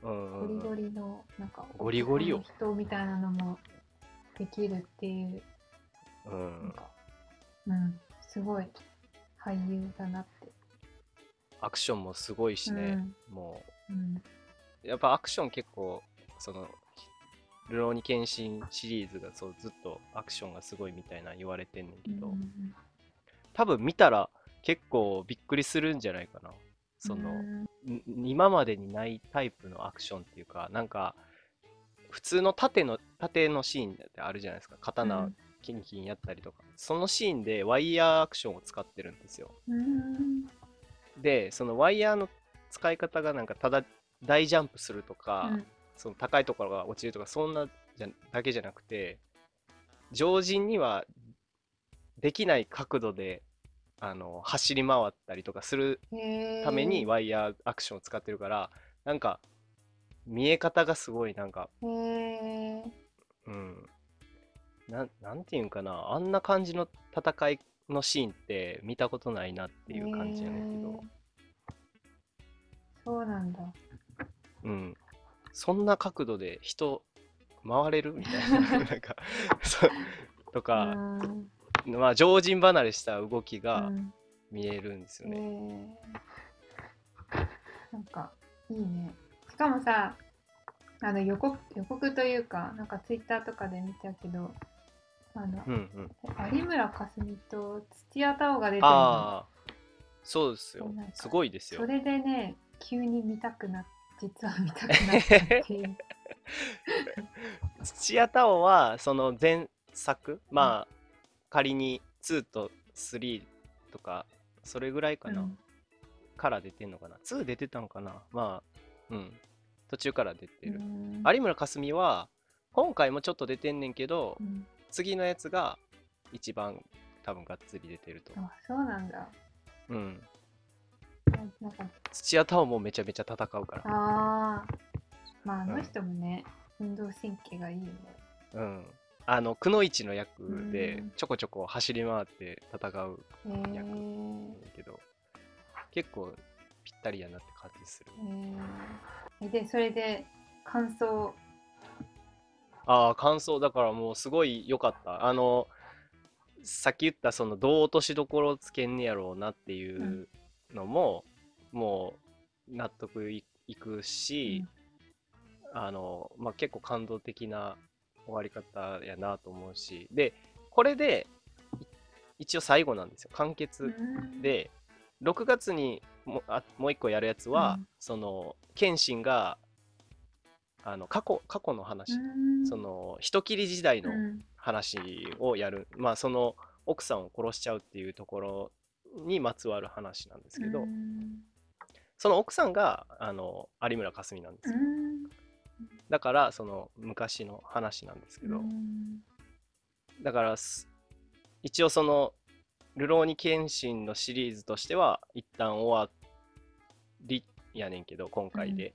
ゴリゴリのなんかゴリゴリよ人みたいなのもできるっていう、なんか、すごい俳優だなって。アクションもすごいしね、もう、やっぱアクション結構そのるろうに剣心シリーズがそうずっとアクションがすごいみたいな言われてんねんけど、多分見たら結構びっくりするんじゃないかな。その、今までにないタイプのアクションっていうか、なんか普通の盾のシーンってあるじゃないですか、刀キンキンやったりとか、そのシーンでワイヤーアクションを使ってるんですよ。でそのワイヤーの使い方がなんかただ大ジャンプするとか、その高いところが落ちるとかそんなだけじゃなくて、常人にはできない角度で走り回ったりとかするためにワイヤーアクションを使ってるから、なんか見え方がすごいなんか、なんていうんかな、あんな感じの戦いのシーンって見たことないなっていう感じやねんけど、そうなんだ。そんな角度で人回れるみたいななんかとか、まあ常人離れした動きが見えるんですよね。なんかいいね。しかもさ、予告というか、なんかツイッターとかで見たけど、有村架純と土屋太鳳が出てるの。そうですよ。すごいですよ。それでね、急に実は見たくなったっていう土屋太鳳はその前作、まあ仮に2と3とかそれぐらいかな、から出てんのかな、2出てたのかな、まあ途中から出てる。有村架純は今回もちょっと出てんねんけど、次のやつが一番多分がっつり出てると。あ、そうなんだ。なんか土屋太鳳もめちゃめちゃ戦うから。まああの人もね、運動神経がいいよね。くのいちの役でちょこちょこ走り回って戦う役だけど、結構ぴったりやなって感じする。でそれで感想。感想だから、もうすごい良かった。さっき言ったそのどう落としどころをつけんねやろうなっていう。のももう納得いくし、結構感動的な終わり方やなと思うし、でこれで一応最後なんですよ、完結で。6月にもう一個やるやつは、その謙信が過去の話、その人斬り時代の話をやる、その奥さんを殺しちゃうっていうところにまつわる話なんですけど、その奥さんが有村架純なんですよ。だからその昔の話なんですけど、だから一応そのるろうに剣心のシリーズとしては一旦終わりやねんけど、今回で、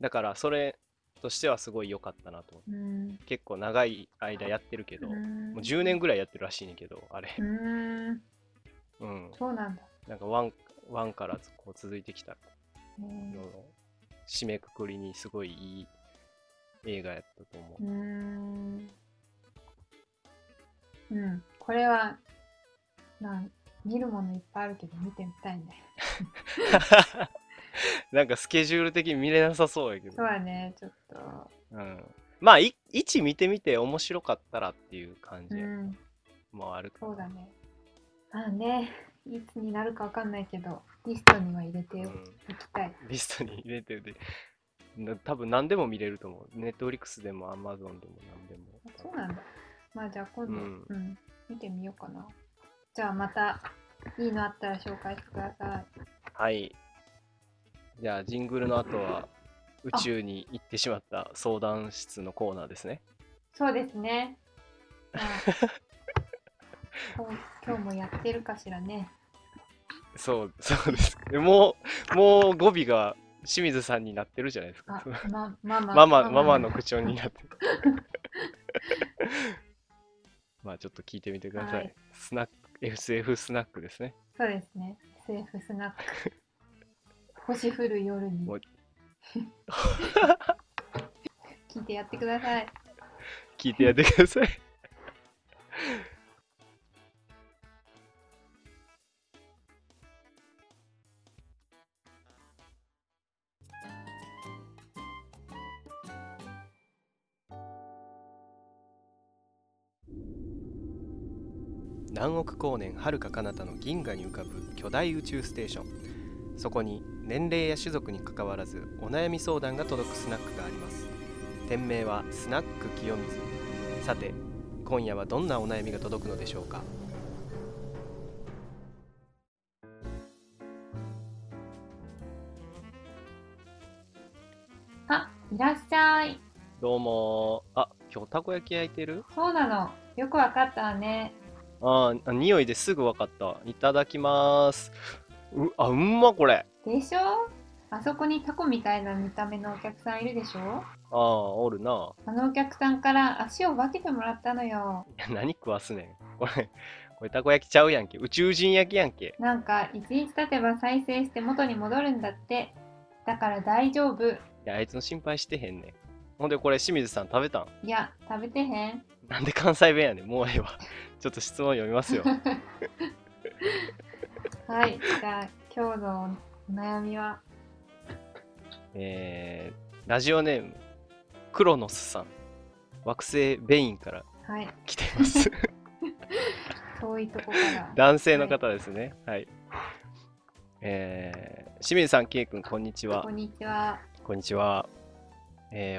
だからそれとしてはすごい良かったなと思って、結構長い間やってるけど、もう10年ぐらいやってるらしいねんけど、あれそうなんだ。なんかワンからこう続いてきた締めくくりにすごいいい映画やったと思う。これは見るものいっぱいあるけど見てみたいねなんかスケジュール的に見れなさそうやけど、そうやね、ちょっと、まあ1見てみて面白かったらっていう感じもあるかも。そうだね。いつになるかわかんないけどリストには入れておきたい、うん、リストに入れておいて多分何でも見れると思う。ネットフリックスでもアマゾンでも何でも。そうなんだ。まあじゃあ今度、うんうん、見てみようかな。じゃあまたいいのあったら紹介してください。はい。じゃあジングルの後は宇宙に行ってしまった相談室のコーナーですね。そうですね。今日もやってるかしらね。そうです。もう語尾が清水さんになってるじゃないですか。ママの口調になってる。まあちょっと聞いてみてください。はい、スナック SF スナックですね。そうですね。SF スナック。星降る夜に。聞いてやってください。聞いてやってください。何億光年遥か彼方の銀河に浮かぶ巨大宇宙ステーション、そこに年齢や種族に関わらずお悩み相談が届くスナックがあります。店名はスナック清水。さて今夜はどんなお悩みが届くのでしょうか。あ、いらっしゃい。どうも。あ、今日たこ焼き焼いてる？そうなの。よくわかったわね。あ、匂いですぐ分かった。いただきます。うんま、これでしょ。あそこにタコみたいな見た目のお客さんいるでしょ。ああ、おるな。あのお客さんから足を分けてもらったのよ。いや、何食わすねん。これたこ焼きちゃうやんけ。宇宙人焼きやんけ。なんか1日経てば再生して元に戻るんだって。だから大丈夫。いや、あいつの心配してへんねん。ほんでこれ清水さん食べたん？いや、食べてへん。なんで関西弁やねん。もうええわ。ちょっと質問読みますよ。はい、じゃあ今日のお悩みは、ラジオネームクロノスさん、惑星ベインから来てます。はい、遠いとこから男性の方ですね。はい、はい。清水さん、ケイ君、こんにちは。こんにちは。こんにちは。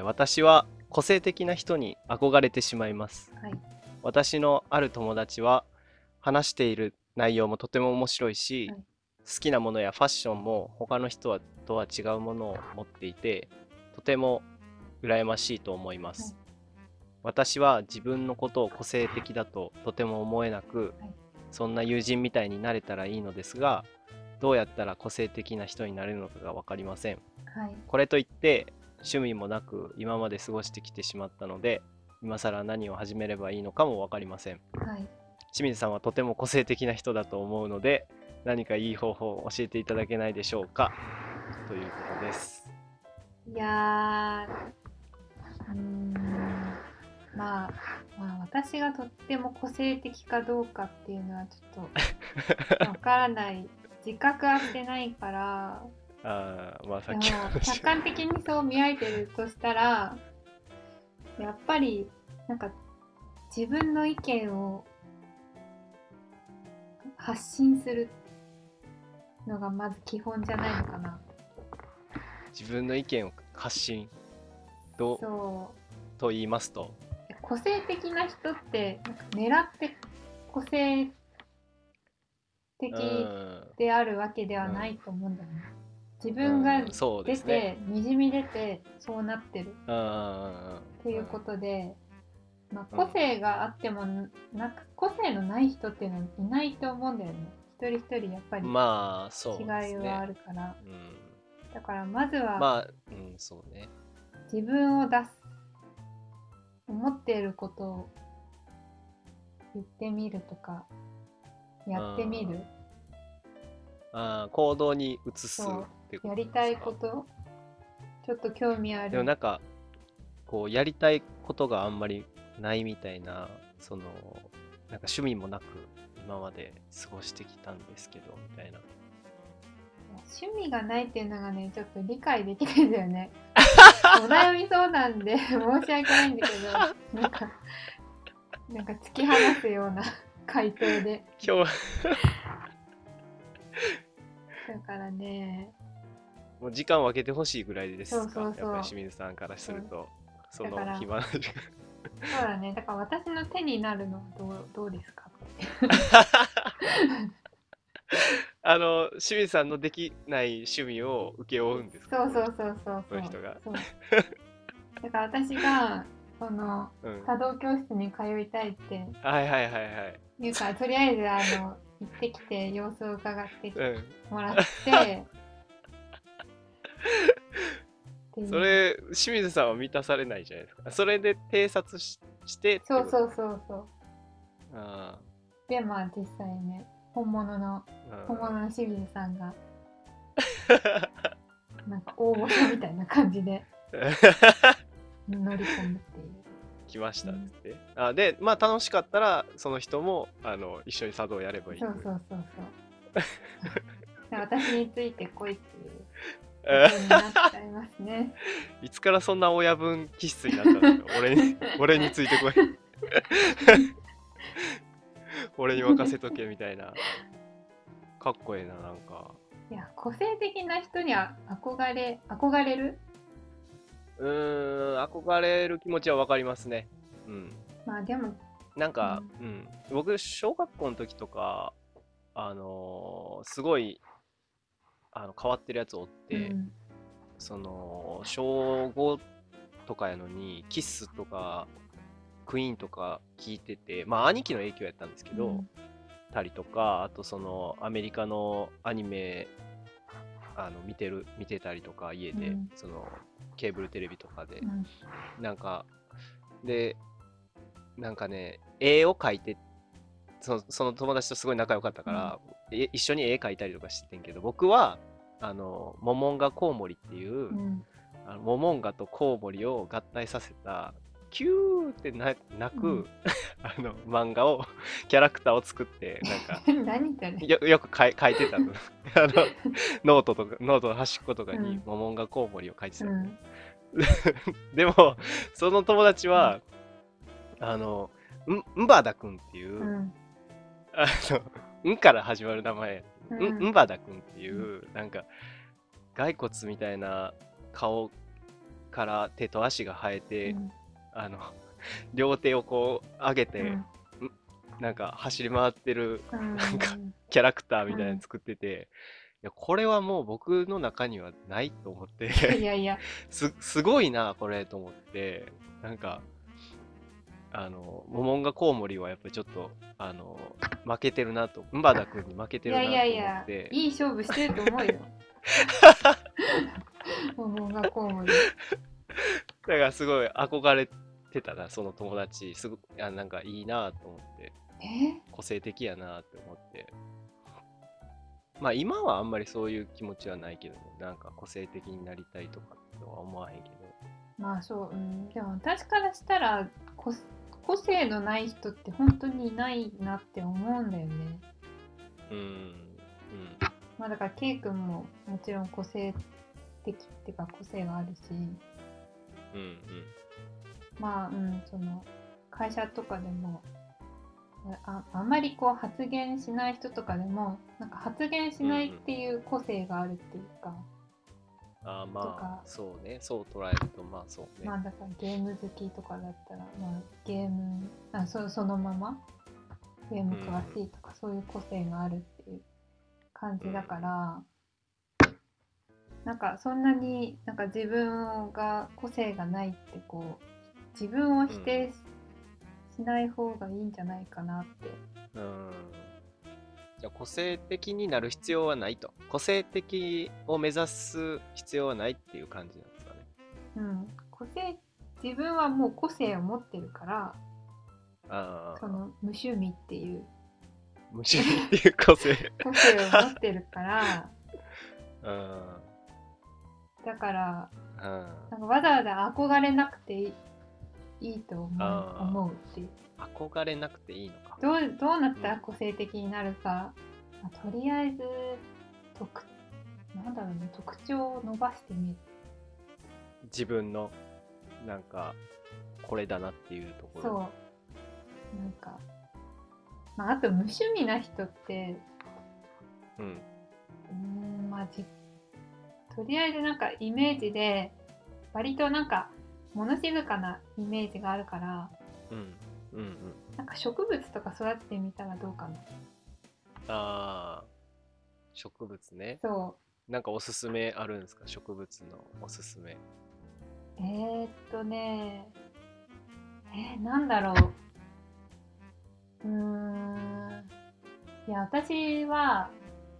私は個性的な人に憧れてしまいます。はい、私のある友達は話している内容もとても面白いし、はい、好きなものやファッションも他の人とは違うものを持っていて、とても羨ましいと思います。はい、私は自分のことを個性的だととても思えなく、はい、そんな友人みたいになれたらいいのですが、どうやったら個性的な人になれるのかが分かりません。はい、これといって趣味もなく今まで過ごしてきてしまったので、今更何を始めればいいのかも分かりません。はい、清水さんはとても個性的な人だと思うので、何かいい方法を教えていただけないでしょうか、ということです。いやー、まあ私がとっても個性的かどうかっていうのはちょっと分からない。自覚はしてないから。あ、まあ、さっき客観的にそう見合えてるとしたら、やっぱりなんか自分の意見を発信するのがまず基本じゃないのかな。自分の意見を発信と言いますと、個性的な人ってなんか狙って個性的であるわけではないと思うんだよね。自分が出て、にじみ出てそうなってるっていうことで、まあ、個性があってもなく個性のない人っていうのはいないと思うんだよね。一人一人やっぱり違いはあるから、まあそうですね。うん、だからまずは、まあうんそうね、自分を出す、思っていることを言ってみるとかやってみる。あ、行動に移すってことですか。やりたいこと、ちょっと興味ある。でもなんかこうやりたいことがあんまりないみたいな、そのなんか趣味もなく今まで過ごしてきたんですけどみたいな。趣味がないっていうのがね、ちょっと理解できないんだよね。お悩み相談で申し訳ないんだけど、なんか突き放すような回答で今日からね、もう時間を空けてほしいぐらいですか。そうそうそう、やっぱり清水さんからすると、その暇な時間。そうだね、だから私の手になるのはどうですか清水さんのできない趣味を請け負うんですか、ね、そうそうの人が。そうだから私がその、うん、茶道教室に通いたいっていうか、とりあえず行ってきて様子を伺ってもらって、うん、それ清水さんは満たされないじゃないですか。それで偵察 してそう。あでまあ実際ね、本物の清水さんがなんか大御所みたいな感じで乗り込んで来ましたって、うん、あでまあ楽しかったらその人も一緒に茶道やればいい。そう私について来いっていうことになっちゃいますね。いつからそんな親分気質になったんだろう。俺について来い俺に任せとけみたいな。かっこいいな、なんか。いや、個性的な人には憧れる？憧れる気持ちはわかりますね。うん。まあでもなんか、うん、僕小学校の時とかすごい変わってるやつおって、うん、その小5とかやのにキスとか。クイーンとか聞いてて、まあ兄貴の影響やったんですけど、うん、たりとか、あとそのアメリカのアニメ見てたりとか家で、うん、そのケーブルテレビとかで、うん、なんかね絵を描いて、その友達とすごい仲良かったから、うん、一緒に絵描いたりとかしてんけど、僕はモモンガコウモリっていう、うん、モモンガとコウモリを合体させたキューって泣く、うん、漫画をキャラクターを作ってなんかよく書いてたノートの端っことかにモモンガコウモリを書いてた、うん、でもその友達は、うん、ウンバダ君っていう、うん、ウンから始まる名前、うん、ウンバダ君っていうなんか骸骨みたいな顔から手と足が生えて、うん、両手をこう上げて、うん、なんか走り回ってる、うん、なんかキャラクターみたいなの作ってて、うん、いやこれはもう僕の中にはないと思っていや すごいなこれと思って、なんかモモンガコウモリはやっぱりちょっと負けてるなと、ウンバダ君に負けてるなと思って、いい勝負してると思うよモモンガコウモリだからすごい憧れてたな、その友達。すごいなんかいいなと思って、個性的やなって思って。まあ今はあんまりそういう気持ちはないけど、ね、なんか個性的になりたいとかとは思わへんけど。まあそう、うん、でも私からしたら個性のない人って本当にいないなって思うんだよね。まあだからケイ君ももちろん個性的っていうか個性があるし。うんうん、まあ、うん、その会社とかでも あんまりこう発言しない人とかでもなんか発言しないっていう個性があるっていうか、うんうん、あまあとかそうね、そう捉えるとまあそうね、まあだからゲーム好きとかだったら、まあ、ゲームそのままゲーム詳しいとか、そういう個性があるっていう感じだから。うん、なんかそんなになんか自分が個性がないってこう自分を否定 しない方がいいんじゃないかなって。じゃあ個性的になる必要はないと、個性的を目指す必要はないっていう感じなんですかね。うん、自分はもう個性を持ってるから、その無趣味っていう個性を持ってるから。だから、うん、なんかわざわざ憧れなくていいと思うっていう。憧れなくていいのか。どうなったら個性的になるか、うん、とりあえずなんだろうね、特徴を伸ばしてみる。自分のなんかこれだなっていうところ。そうなんか、まあ、あと無趣味な人って、うん、まあとりあえずなんかイメージで割となんか物静かなイメージがあるから、うんうんうん、なんか植物とか育ててみたらどうかな。あー、植物ね。そう。なんかおすすめあるんですか？植物のおすすめ。なんだろう。いや、私は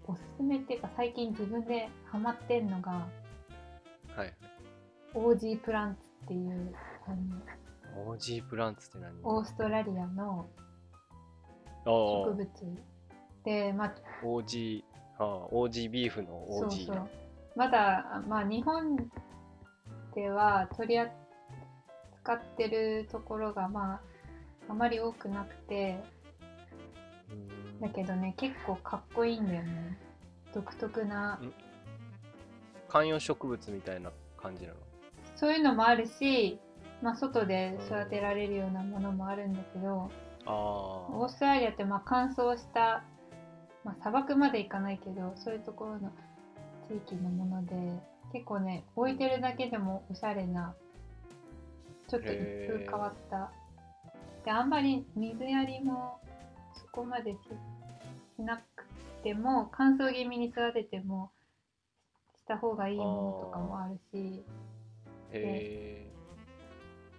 おすすめっていうか最近自分でハマってんのが、はい。オージープランツっていう。オージープランツって何？オーストラリアの植物で、まあ。オージー。オージービーフのオージー。そうそう。まだ、まあ、日本では取り扱ってるところが、まあ、あまり多くなくて、だけどね、結構かっこいいんだよね。独特な。観葉植物みたいな感じなの？そういうのもあるし、まあ、外で育てられるようなものもあるんだけど、オーストラリアって、まあ、乾燥したまあ、砂漠まで行かないけどそういうところの地域のもので結構ね置いてるだけでもおしゃれなちょっと一風変わった、であんまり水やりもそこまでしなくても乾燥気味に育ててもした方がいいものとかもあるし、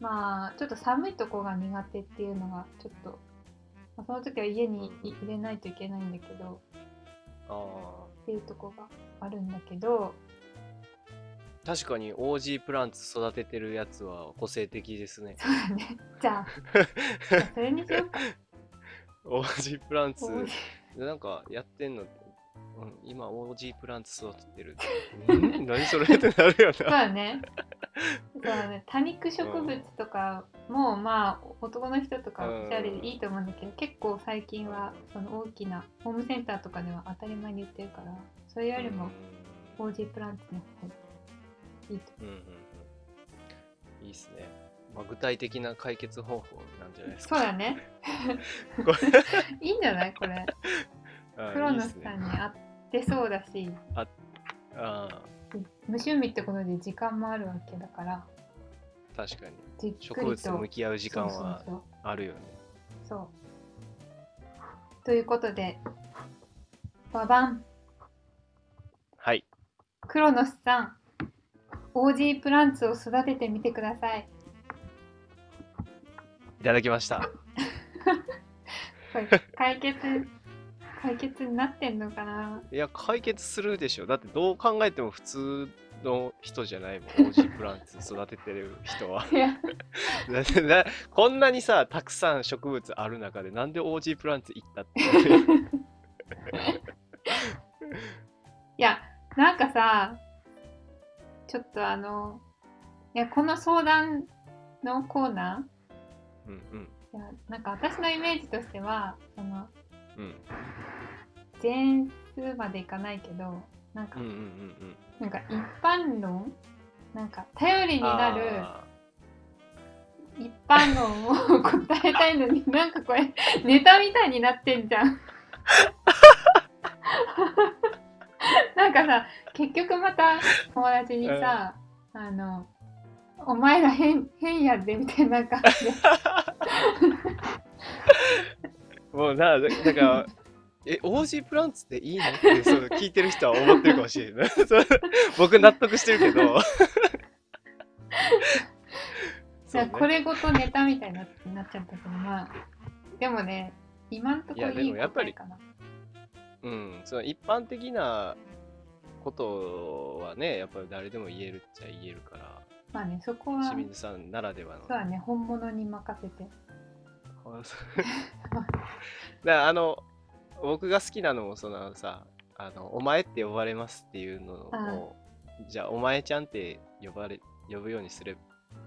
まあちょっと寒いとこが苦手っていうのがちょっとその時は家に入れないといけないんだけど、っていうとこがあるんだけど、確かにオージープランツ育ててるやつは個性的ですね。そうだね。じゃあそれにしようか。オージープランツなんかやってんの、今オージープランツ育ててる何それってなるよな。そうだね。多肉植物とかも、まあ男の人とかおしゃれでいいと思うんだけど、結構最近はその大きなホームセンターとかでは当たり前に売ってるから、それよりもオージープランツの方がいいと思う。うん、いいですね。まあ、具体的な解決方法なんじゃないですか。そうだね。いいんじゃないこれ。黒野さんに合ってそうだし。無趣味ってことで時間もあるわけだから、確かに植物と向き合う時間はあるよね。そうということで、ババン、はい、クロノスさん、オージープランツを育ててみてください。いただきました。解決になってんのかな。いや、解決するでしょ。だってどう考えても普通の人じゃないもん、オージープランツ育ててる人は。いやこんなにさ、たくさん植物ある中でなんでオージープランツ行ったっていや、なんかさ、ちょっといや、この相談のコーナー、いや、なんか私のイメージとしては全数までいかないけど、なんか一般論、なんか頼りになる一般論を答えたいのに、なんかこれネタみたいになってんじゃん。なんかさ、結局また友達にさ、お前ら変やでみたいな感じで。もうだからオージープランツっていいのってその聞いてる人は思ってるかもしれない。僕納得してるけどじゃあ、ね、これごとネタみたいになっちゃったけど、まあでもね、今んとこいい答えかな。いや、でもやっぱり、その一般的なことはね、やっぱり誰でも言えるっちゃ言えるから、まあね、そこは清水さんならではの。そうだね、本物に任せて。だ僕が好きなのも、そのさ、お前って呼ばれますっていうのを、じゃあお前ちゃんって呼ぶようにすれば、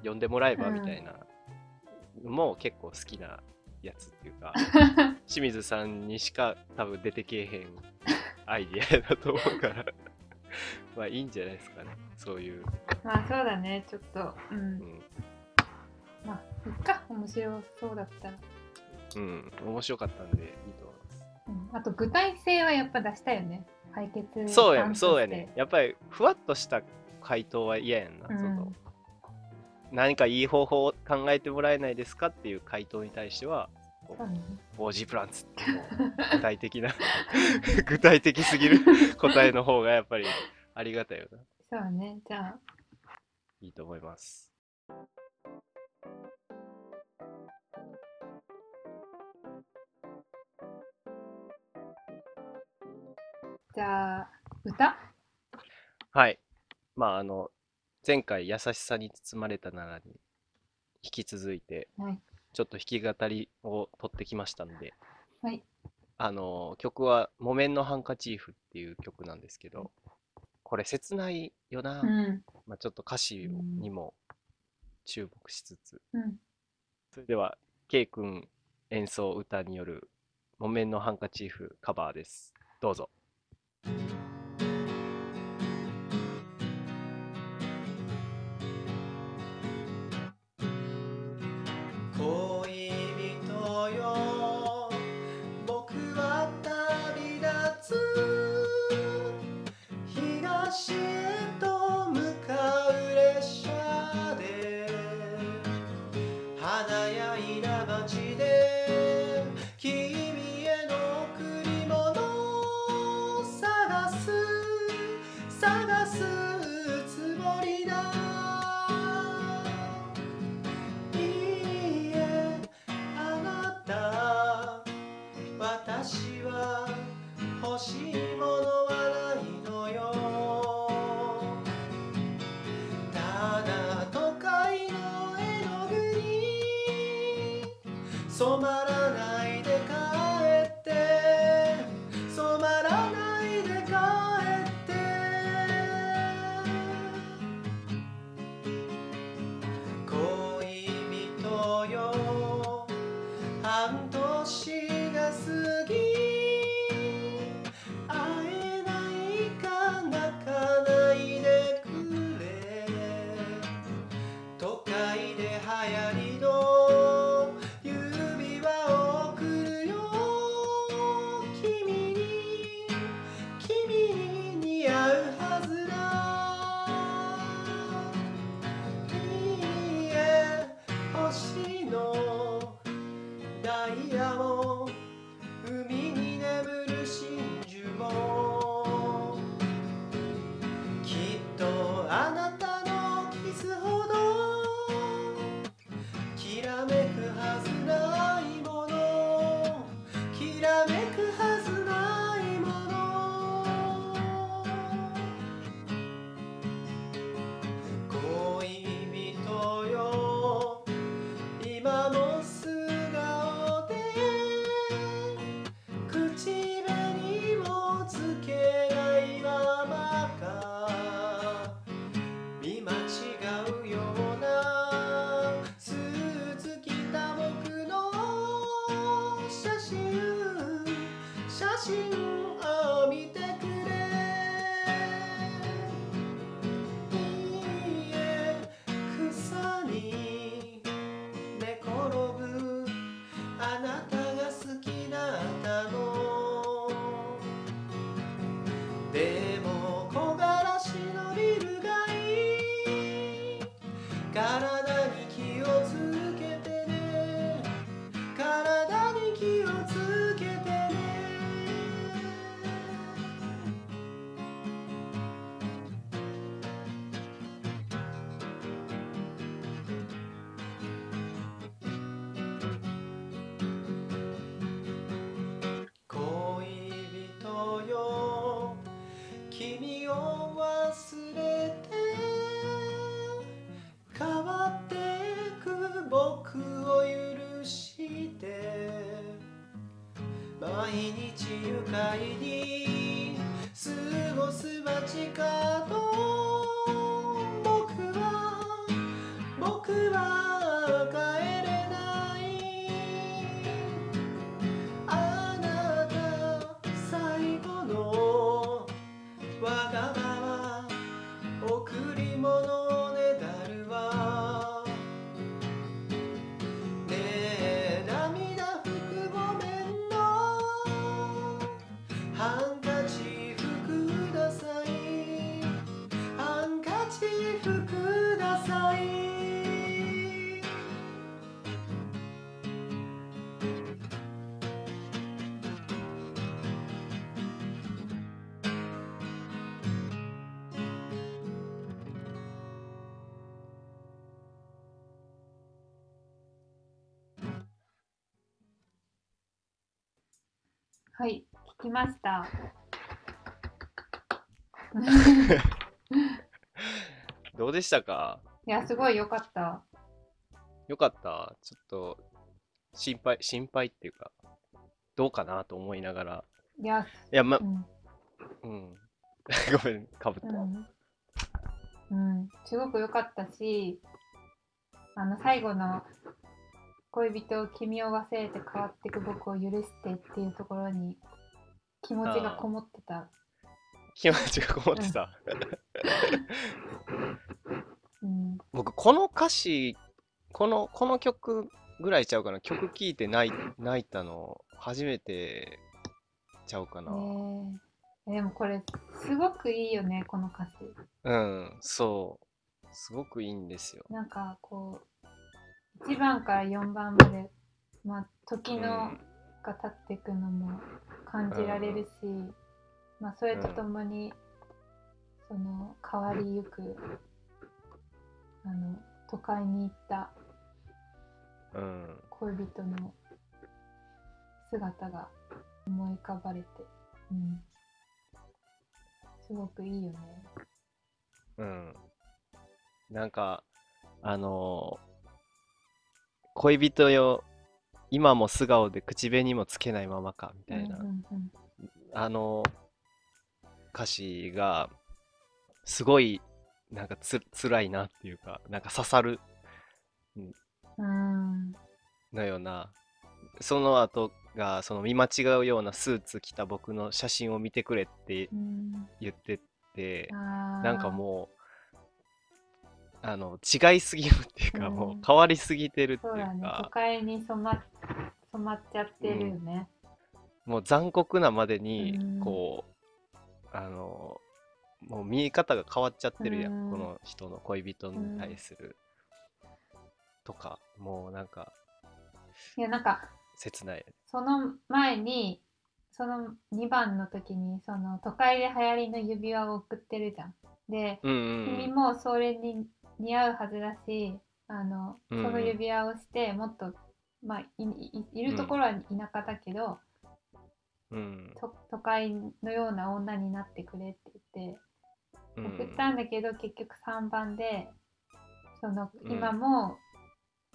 呼んでもらえばみたいな、もう結構好きなやつっていうか、清水さんにしか多分出てけえへんアイディアだと思うからまあいいんじゃないですかね、そういう。まあそうだね、ちょっとまあいっか、面白そうだったら。面白かったんでいいと思います。あと具体性はやっぱ出したよね。解決して。そうやね、そうやね。やっぱりふわっとした回答は嫌やんな、うん、その何かいい方法を考えてもらえないですかっていう回答に対しては、4G プランツって具体的な具体的すぎる答えの方がやっぱりありがたいよな。そうね、じゃあいいと思います。じゃあ歌、はい、まあ前回優しさに包まれたならに引き続いて、はい、ちょっと弾き語りを取ってきましたので、はい、曲は木綿のハンカチーフっていう曲なんですけど、これ切ないよな、うん、まあ、ちょっと歌詞にも注目しつつ、うん、それでは K 君演奏歌による木綿のハンカチーフカバーです。どうぞ。ハンカチーフはい、聞きました。どうでしたか？いや、すごい良かった。良かった。ちょっと心配っていうか、どうかなと思いながら。いやま、うん。ごめん、かぶった。うん、すごく良かったし、最後の恋人を君を忘れて変わってく僕を許してっていうところに気持ちがこもってた。気持ちがこもってた。うん、僕この歌詞、この曲ぐらいちゃうかな。曲聴いて泣いたの初めてちゃうかな。でもこれすごくいいよね、この歌詞。うん、そう、すごくいいんですよ。なんかこう1番から4番まで、まあ、時のが経っていくのも感じられるし、まあ、それとともに、その変わりゆく都会に行った恋人の姿が思い浮かばれて、うん、すごくいいよね。うん、なんか恋人よ今も素顔で口紅もつけないままかみたいな、歌詞がすごいなんか辛いなっていうか、なんか刺さるのような、その後がその見間違うようなスーツ着た僕の写真を見てくれって言ってって、なんかもう違いすぎるっていうか、もう変わりすぎてるっていうか、そうだね、都会に染まっちゃってるよね、もう残酷なまでにこうもう見え方が変わっちゃってるやん、この人の恋人に対するとか、もうなんか切ないよね。その前にその2番の時にその都会で流行りの指輪を送ってるじゃん。で、君もそれに似合うはずだし、その指輪をしてもっと、まあ、いるところは田舎だけど、都会のような女になってくれって言って送ったんだけど、結局3番でその今も、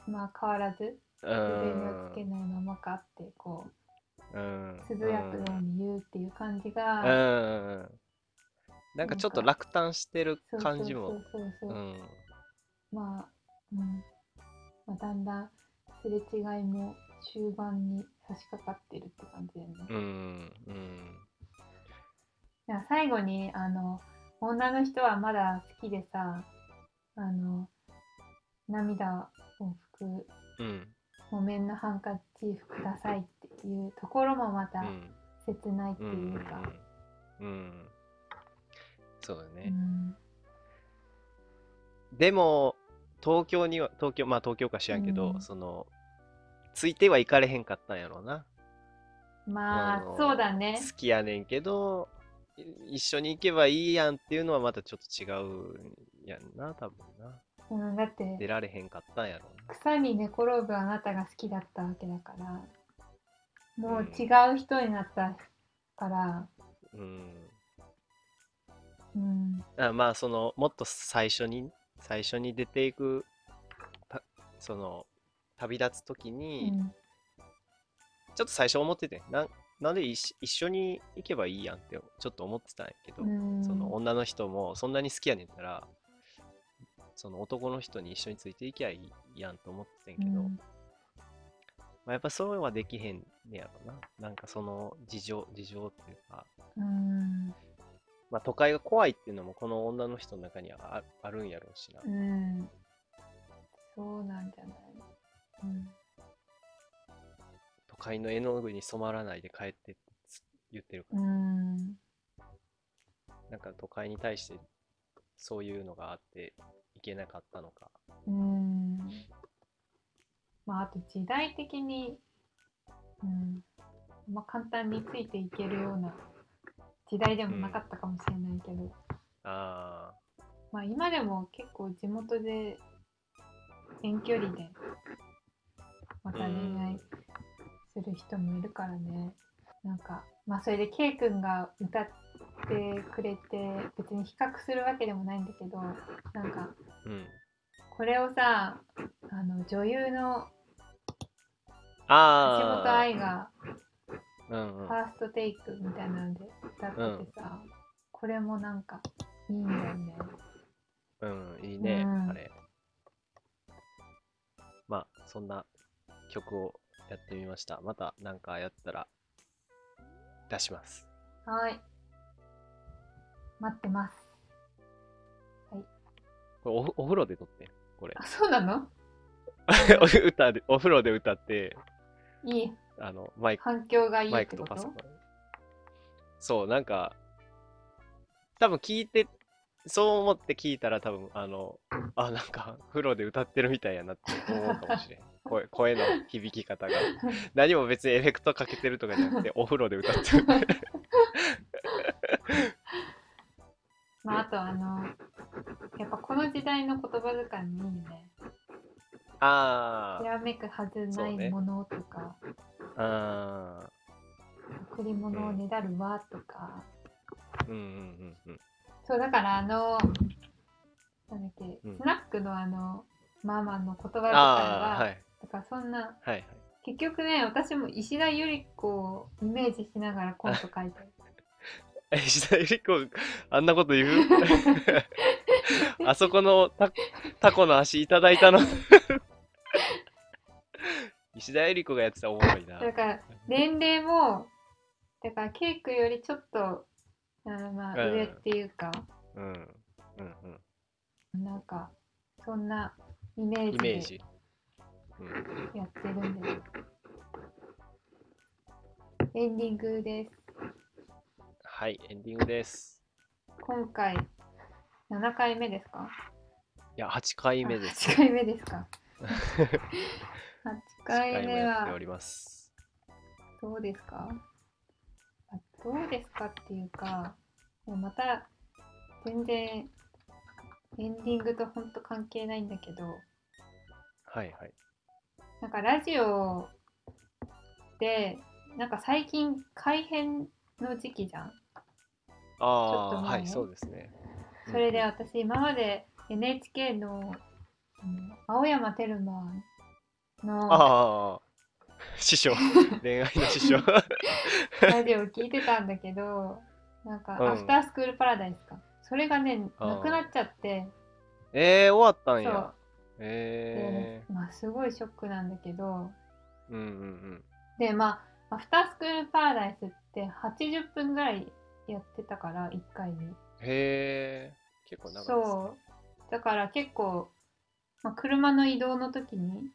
まあ、変わらず自分をつけないままかってこう、つぶやくように言うっていう感じが、なんかちょっと落胆してる感じも、まあだんだんすれ違いも終盤に差し掛かってるって感じだよね。最後に女の人はまだ好きでさ、涙を拭く、木綿のハンカチくださいっていうところもまた切ないっていうか、そうだね、でも東京か知らんけど、そのついてはいかれへんかったんやろうな。まあそうだね、好きやねんけど一緒に行けばいいやんっていうのはまたちょっと違うやんな、多分な。だって出られへんかったんやろうな。草に寝転ぶあなたが好きだったわけだから、もう違う人になったから、まあそのもっと最初に出ていくその旅立つときに、ちょっと最初思ってて、なんで一緒に行けばいいやんってちょっと思ってたんやけど、その女の人もそんなに好きやねんったらその男の人に一緒についていきゃいいやんと思ってたんやけど、まあ、やっぱそれはできへんねやろな、なんかその事情っていうか、まあ、都会が怖いっていうのもこの女の人の中にはあるんやろうしな、そうなんじゃない。都会の絵の具に染まらないで帰ってって言ってるから、なんか都会に対してそういうのがあっていけなかったのか、まあ、あと時代的に、まあ、簡単についていけるような時代でもなかったかもしれないけど、まあ、今でも結構地元で遠距離でまた恋愛する人もいるからね、なんかまあ、それで K 君が歌ってくれて別に比較するわけでもないんだけど、なんか、うん、これをさ、あの女優の橋本愛がファーストテイクみたいなので歌っててさ、うん、これもなんかいいんだよね。うん、いいね、うん、あれ。まあそんな曲をやってみました。またなんかやったら出します。はい。待ってます。はい。これ お風呂で撮ってんこれ。あ、そうなの？歌でお風呂で歌って。いい。あの反響がいいってこと？マイクとパソコン。そうなんか多分聞いてそう思って聞いたら多分あなんか風呂で歌ってるみたいやなって思うかもしれん。声の響き方が何も別にエフェクトかけてるとかじゃなくてお風呂で歌ってる、まあ、あとやっぱこの時代の言葉遣いもいいよね。ああ、きらめくはずないものとか、ね、あ贈り物をねだるわとか、うんうんうんうん、そうだからなんだっけ、うん、スナックのママの言葉遣いは、はい、だからそんな、はいはい、結局ね私も石田ゆり子をイメージしながらコント書いてる。石田ゆり子あんなこと言う？あそこのタコの足いただいたの石田ゆり子がやってたらおもろいな。だから年齢もだからケイクよりちょっとまあ上っていうか、うんうんうん、なんかそんなイメージでやってるんです、うん、エンディングです。はい、エンディングです。今回7回目ですか？いや8回目です。8回目ですか8回目はやっております。どうですか？どうですかっていうか、もうまた全然エンディングとほんと関係ないんだけど、はいはい、なんかラジオでなんか最近改編の時期じゃん。ああ、はい、そうですね。それで私、うん、今まで NHK の、うん、青山テルマの師匠恋愛の師匠ラジオ聞いてたんだけど、なんか、うん、アフタースクールパラダイスか、それがねなくなっちゃって、終わったんや。まあすごいショックなんだけど、うんうんうん、でまあアフタースクールパラダイスって80分ぐらいやってたから、1回に。へー、結構長いですね。そうだから結構、まあ、車の移動の時に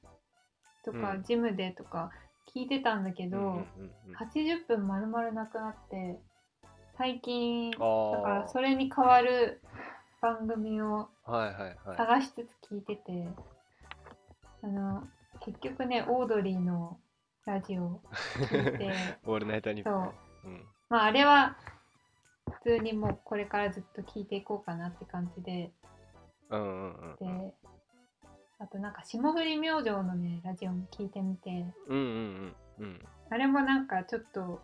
とか、うん、ジムでとか聞いてたんだけど、うんうんうん、80分丸々なくなって、最近だからそれに代わる番組を探しつつ聞いてて、はいはいはい、結局ねオードリーのラジオを聞いてオールナイトニッポン、うん、まああれは普通にもうこれからずっと聞いていこうかなって感じで、うんうんうん、であとなんか霜降り明星のねラジオも聞いてみて、うんうんうんうん、あれもなんかちょっと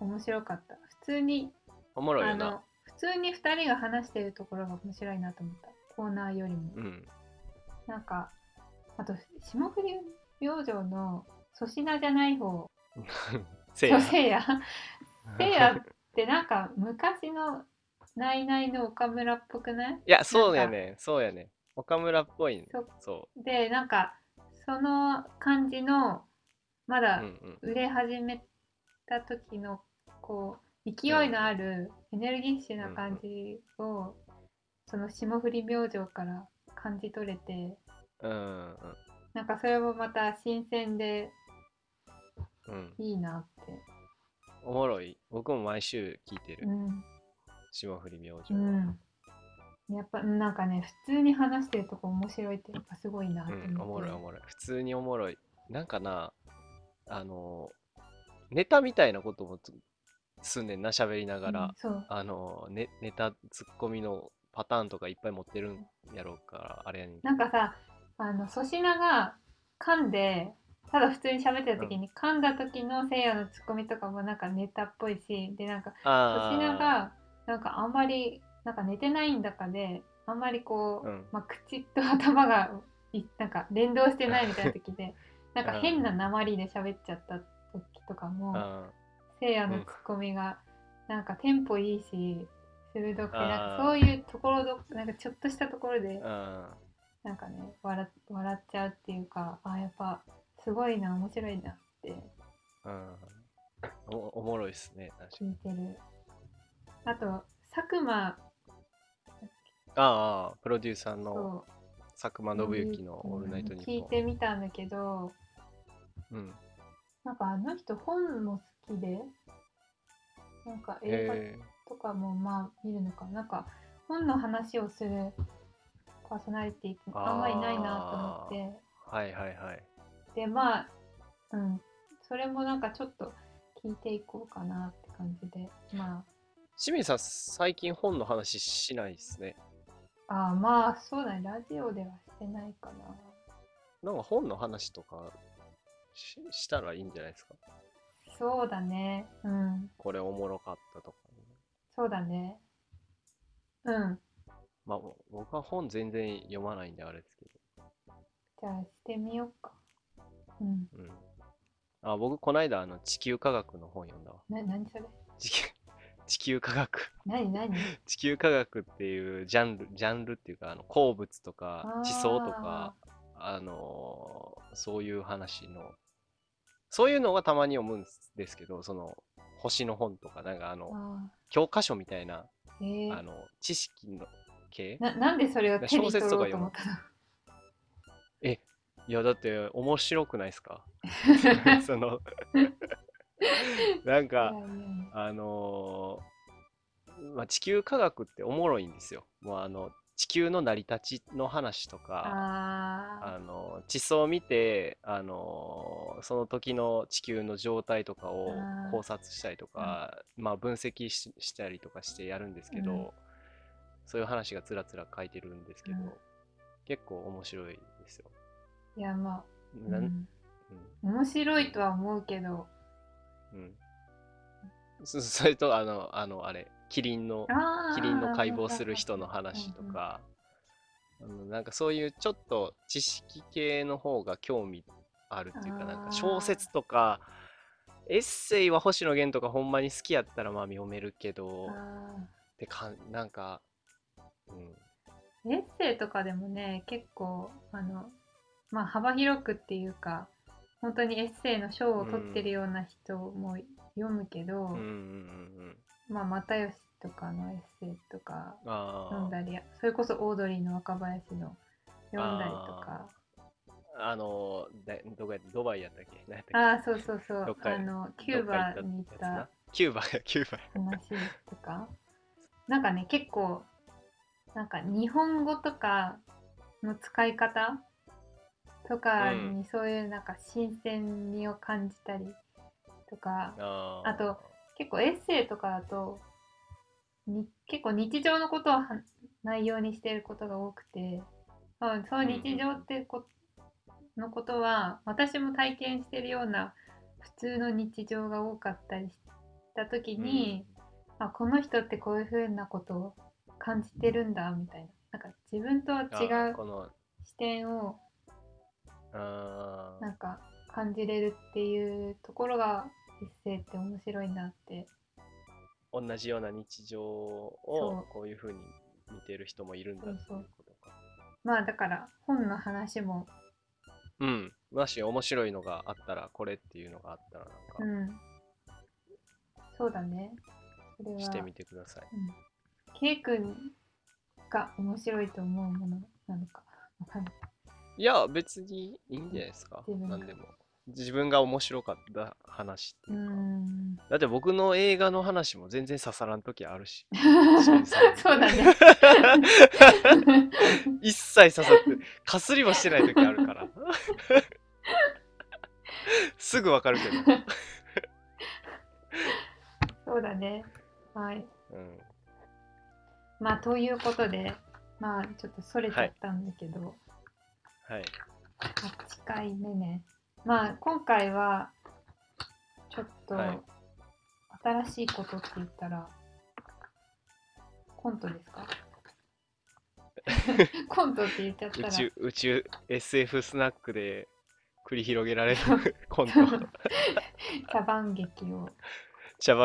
面白かった。普通におもろいよな。普通に2人が話してるところが面白いなと思った、コーナーよりも、うん、なんかあと霜降り明星の粗品じゃない方せいやせいやってなんか昔のナイナイの岡村っぽくない？いやそうやねそうやね、岡村っぽい、ね、そうでなんかその感じのまだ売れ始めた時のこう勢いのあるエネルギッシュな感じをその霜降り明星から感じ取れて、うん、なんかそれもまた新鮮でいいなって、うん、おもろい。僕も毎週聞いてる、うん、霜降り明星は、うん、やっぱなんかね普通に話してるとこ面白いってやっぱすごいなって思って、うん、おもろいおもろい、普通におもろい。なんかなネタみたいなこともすんねんな、喋りながら、うん、ネタツッコミのパターンとかいっぱい持ってるんやろうからあれやねん。なんかさ粗品が噛んでただ普通に喋ってた時に噛んだ時のせいやのツッコミとかもなんかネタっぽいし、でなんか粗品がなんかあんまりなんか寝てないんだかであんまりこう、まあ、口と頭がなんか連動してないみたいな時でなんか変な訛りで喋っちゃった時とかもせいやのツッコミがなんかテンポいいし鋭くてなんかそういうところどなんかちょっとしたところでなんかね 笑っちゃうっていうか、あやっぱすごいな、面白いなって、うん、おもろいっすね、確かに見てる。あと佐久間、ああプロデューサーの佐久間信之のオールナイトニッポン聞いてみたんだけど、うん、なんかあの人本も好きでなんか映画とかもまあ見るのか、なんか本の話をするパーソナリティあんまりないなと思って、はいはいはい、でまあ、うん、それもなんかちょっと聞いていこうかなって感じで、まあ清水さん最近本の話しないですね。ああまあそうだね、ラジオではしてないかな。なんか本の話とか したらいいんじゃないですか。そうだね、うん。これおもろかったとか、ね。そうだね。うん。まあ僕は本全然読まないんであれですけど。じゃあしてみようか。うん。うん、あ僕この間地球科学の本読んだわ。何それ？地球科学何地球科学っていうジャンルっていうか鉱物とか地層とかそういう話のそういうのがたまに読むんですけど、その星の本とかなんか教科書みたいな知識の系なんでそれを手に取ろうと思ったの？えいやだって面白くないですか？そのなんかまあ、地球科学っておもろいんですよ。もう地球の成り立ちの話とか地層を見てその時の地球の状態とかを考察したりとか、まあ、分析 したりとかしてやるんですけど、うん、そういう話がつらつら書いてるんですけど、うん、結構面白いですよ。いやまあ、うんうん、面白いとは思うけど、うん、それとあれキリンの解剖する人の話とか、なんかそういうちょっと知識系の方が興味あるっていうか、なんか小説とかエッセイは星野源とかほんまに好きやったらまあ読めるけどってなんか、うん、エッセイとかでもね結構まあ幅広くっていうか本当にエッセイの賞を取ってるような人も読むけど、まあ又吉とかのエッセイとか読んだり、それこそオードリーの若林の読んだりとか、ドバイやったっけ？何やったっけ？ああそうそうそうキューバに行ったキューバ話とかなんかね結構なんか日本語とかの使い方とかにそういうなんか新鮮味を感じたりとか、あと結構エッセイとかだと結構日常のことを内容にしていることが多くて、その日常ってのことは私も体験してるような普通の日常が多かったりした時に、あこの人ってこういう風なことを感じてるんだみたいな、なんか自分とは違う視点をなんか感じれるっていうところがエッセイって面白いなって。同じような日常をこういう風に見てる人もいるんだっていうことか。まあだから本の話ももし面白いのがあったらこれっていうのがあったらなんか、そうだね、それはしてみてください。K君が面白いと思うものなのかわかんない。いや別にいいんじゃないですか。何でも自分が面白かった話っていうか、だって僕の映画の話も全然刺さらん時あるしそうだね一切刺さってかすりもしてない時あるからすぐわかるけどそうだね、はい、うん、まあということでまあちょっとそれちゃったんだけど、はい、8回目ね、まあ今回はちょっと新しいことって言ったら、コントですか？コントって言っちゃったら宇宙 SF スナックで繰り広げられるコント茶番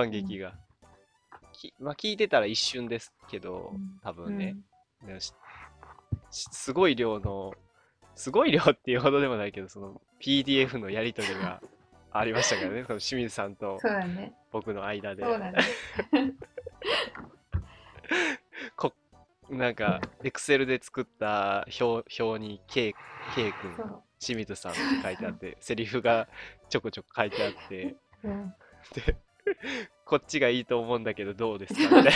劇が、まあ、聞いてたら一瞬ですけど、多分ね、すごい量っていうほどでもないけど、その PDF のやり取りがありましたからねその清水さんと僕の間で。そうだね。なんかエクセルで作った表に K 君、清水さんって書いてあって、セリフがちょこちょこ書いてあって、でこっちがいいと思うんだけどどうですかみたいな。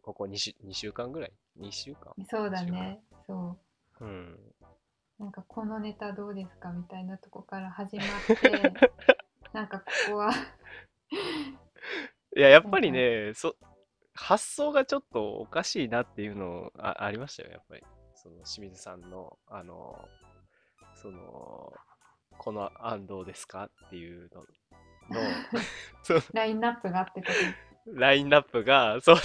ここ2週間ぐらい、2週間。そうだね。そう。うん。なんかこのネタどうですかみたいなとこから始まって、なんかここはいや、やっぱりね、発想がちょっとおかしいなっていうのありましたよ、やっぱり。その清水さんの、この案どうですかっていうのラインナップがあってた。ラインナップが、そう。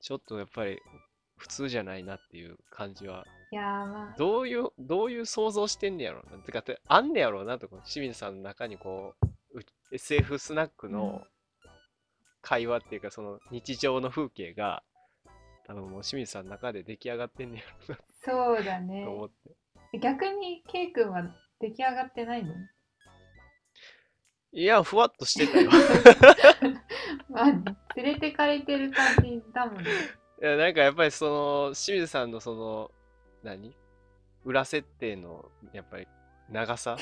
ちょっとやっぱり普通じゃないなっていう感じは。いや、まあ、どういう想像してんねやろうな。てかって、あんねやろうなとか、清水さんの中にこう、SF スナックの会話っていうか、その日常の風景が多分もう清水さんの中で出来上がってんねやろな。そうだね。と思って。逆に K 君は出来上がってないの？いや、ふわっとしてたよまあ、ね、連れてかれてる感じだもんね。いや、なんかやっぱりその清水さんのその裏設定のやっぱり長さ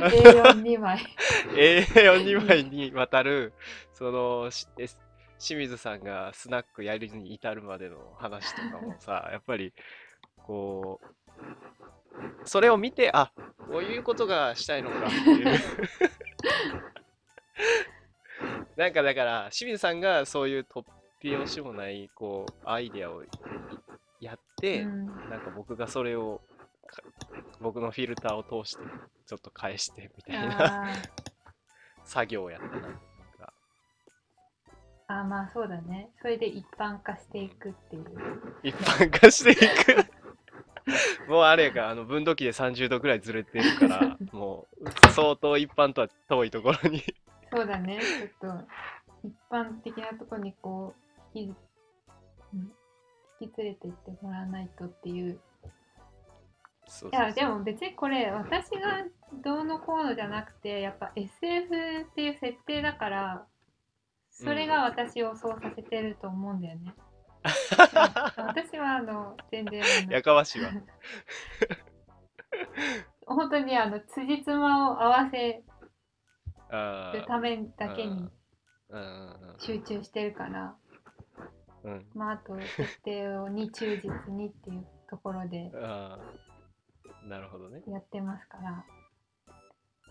A42 枚A42 枚にわたるその清水さんがスナックやりに至るまでの話とかもさ、やっぱりこうそれを見て、あ、こういうことがしたいのかっていうなんかだから清水さんがそういう突拍子もないこうアイデアをやって、なんか僕がそれを僕のフィルターを通してちょっと返してみたいな作業をやったな。あ、まあそうだね。それで一般化していくっていう。一般化していくもうあれやから、分度器で30度くらいずれてるからもう相当一般とは遠いところにそうだね、ちょっと一般的なところにこう引き連れていってもらわないとっていう。そうそうそう。いや、でも別にこれ私がどうのこうのじゃなくて、やっぱ SF っていう設定だから、それが私をそうさせてると思うんだよね私は全然やかましいわ本当に辻褄を合わせるためだけに集中してるから、まああと設定に忠実にっていうところでなるほどね。やってますから。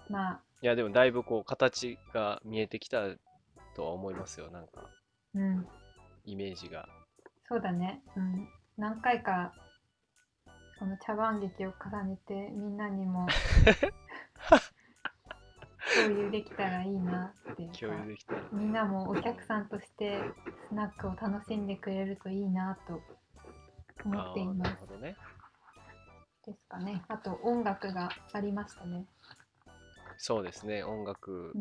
まあ。いや、でもだいぶこう形が見えてきたとは思いますよ、なんか。うん。イメージが。そうだね。うん。何回かその茶番劇を重ねて、みんなにも共有できたらいいなっていうか。共有できたら。みんなもお客さんとしてスナックを楽しんでくれるといいなと思っています。なるほどね。ですかね。あと音楽がありましたね。そうですね、音楽、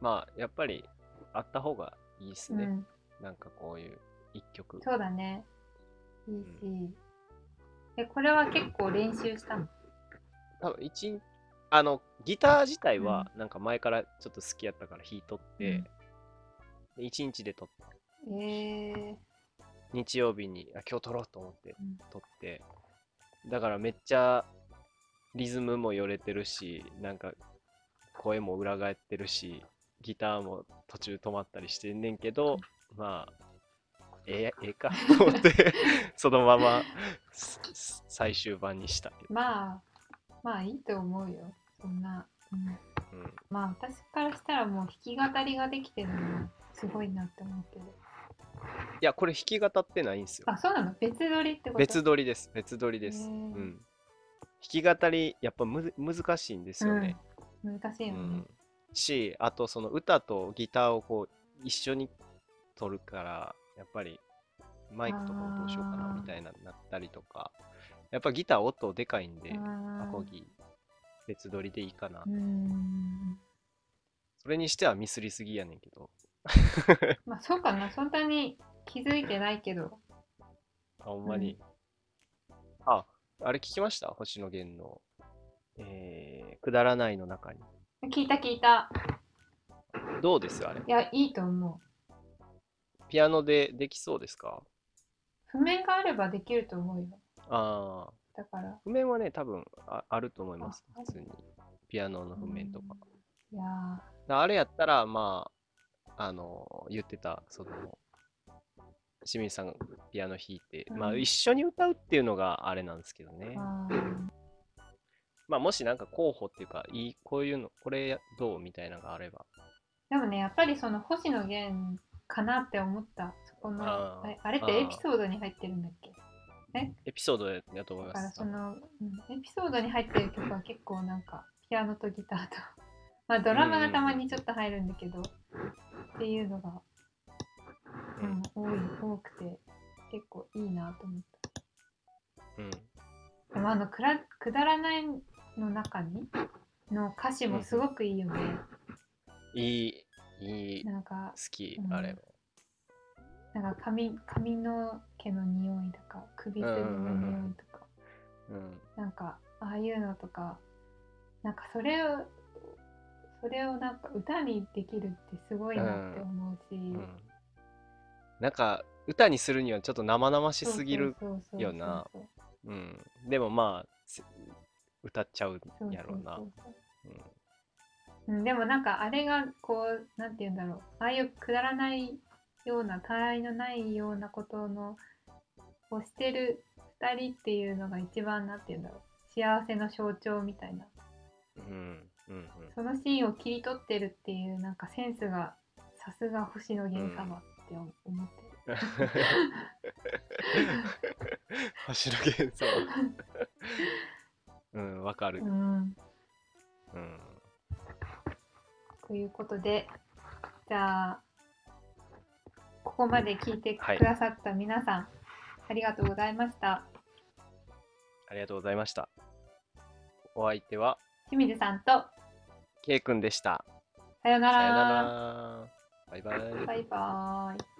まあやっぱりあった方がいいですね、なんかこういう一曲。そうだね、いいし、これは結構練習したの？多分ギター自体はなんか前からちょっと好きやったから弾いとって、1日で撮った。日曜日に今日撮ろうと思って撮って、だからめっちゃリズムもよれてるし、なんか声も裏返ってるし、ギターも途中止まったりしてんねんけど、まあええかと思ってそのまま最終版にしたけど、まあいいと思うよ、そんな、まあ私からしたらもう弾き語りができてるのすごいなって思ってる。いや、これ弾き語ってないんですよ。あ、そうなの？別撮りってこと？別撮りです。別撮りです。うん。弾き語り、やっぱ難しいんですよね。うん、難しいよね、うん。し、あとその歌とギターをこう一緒に撮るから、やっぱりマイクとかをどうしようかなみたいななったりとか、やっぱギター音でかいんで、アコギ別撮りでいいかな。それにしてはミスりすぎやねんけど。まあそうかな、そんなに気づいてないけど。あ、ほんまに。うん、あ、あれ聞きました？星野源の、くだらないの中に。聞いた聞いた。どうですよあれ？いや、いいと思う。ピアノでできそうですか？譜面があればできると思うよ。ああ。だから。譜面はね、多分 あると思います。普通にピアノの譜面とか。いや。あれやったらまあ。言ってたその清水さんがピアノ弾いて、うん、まあ一緒に歌うっていうのがあれなんですけどね。まあもしなんか候補っていうかいいこういうのこれどうみたいなのがあれば。でもねやっぱりその星野源かなって思ったそこの あれってエピソードに入ってるんだっけ？エピソードだと思います。だからその、うん、エピソードに入ってる曲は結構なんかピアノとギターとまあドラマがたまにちょっと入るんだけど。っていうのが、うん、多くて結構いいなと思った。うん。でもくだらないの中にの歌詞もすごくいいよね。うん、いい。なんか好き、うん、あれも。なんか髪の毛の匂いとか首筋の匂いとか、うん、なんかああいうのとかなんかそれをなんか歌にできるってすごいなって思うし、うんうん、なんか歌にするにはちょっと生々しすぎるよな。でもまあ歌っちゃうやろうな。でもなんかあれがこうなんて言うんだろう、ああいうくだらないようなたらいのないようなことのをしてる2人っていうのが一番なんて言うんだろう、幸せの象徴みたいな。うんうんうん、そのシーンを切り取ってるっていうなんかセンスがさすが星野源様って思ってる、うん、星野源様うんわかる、うんうん、ということでじゃあここまで聞いてくださった皆さん、はい、ありがとうございました。ありがとうございました。お相手は清水さんとK君でした。さよなら。バイバイ。バイバイ。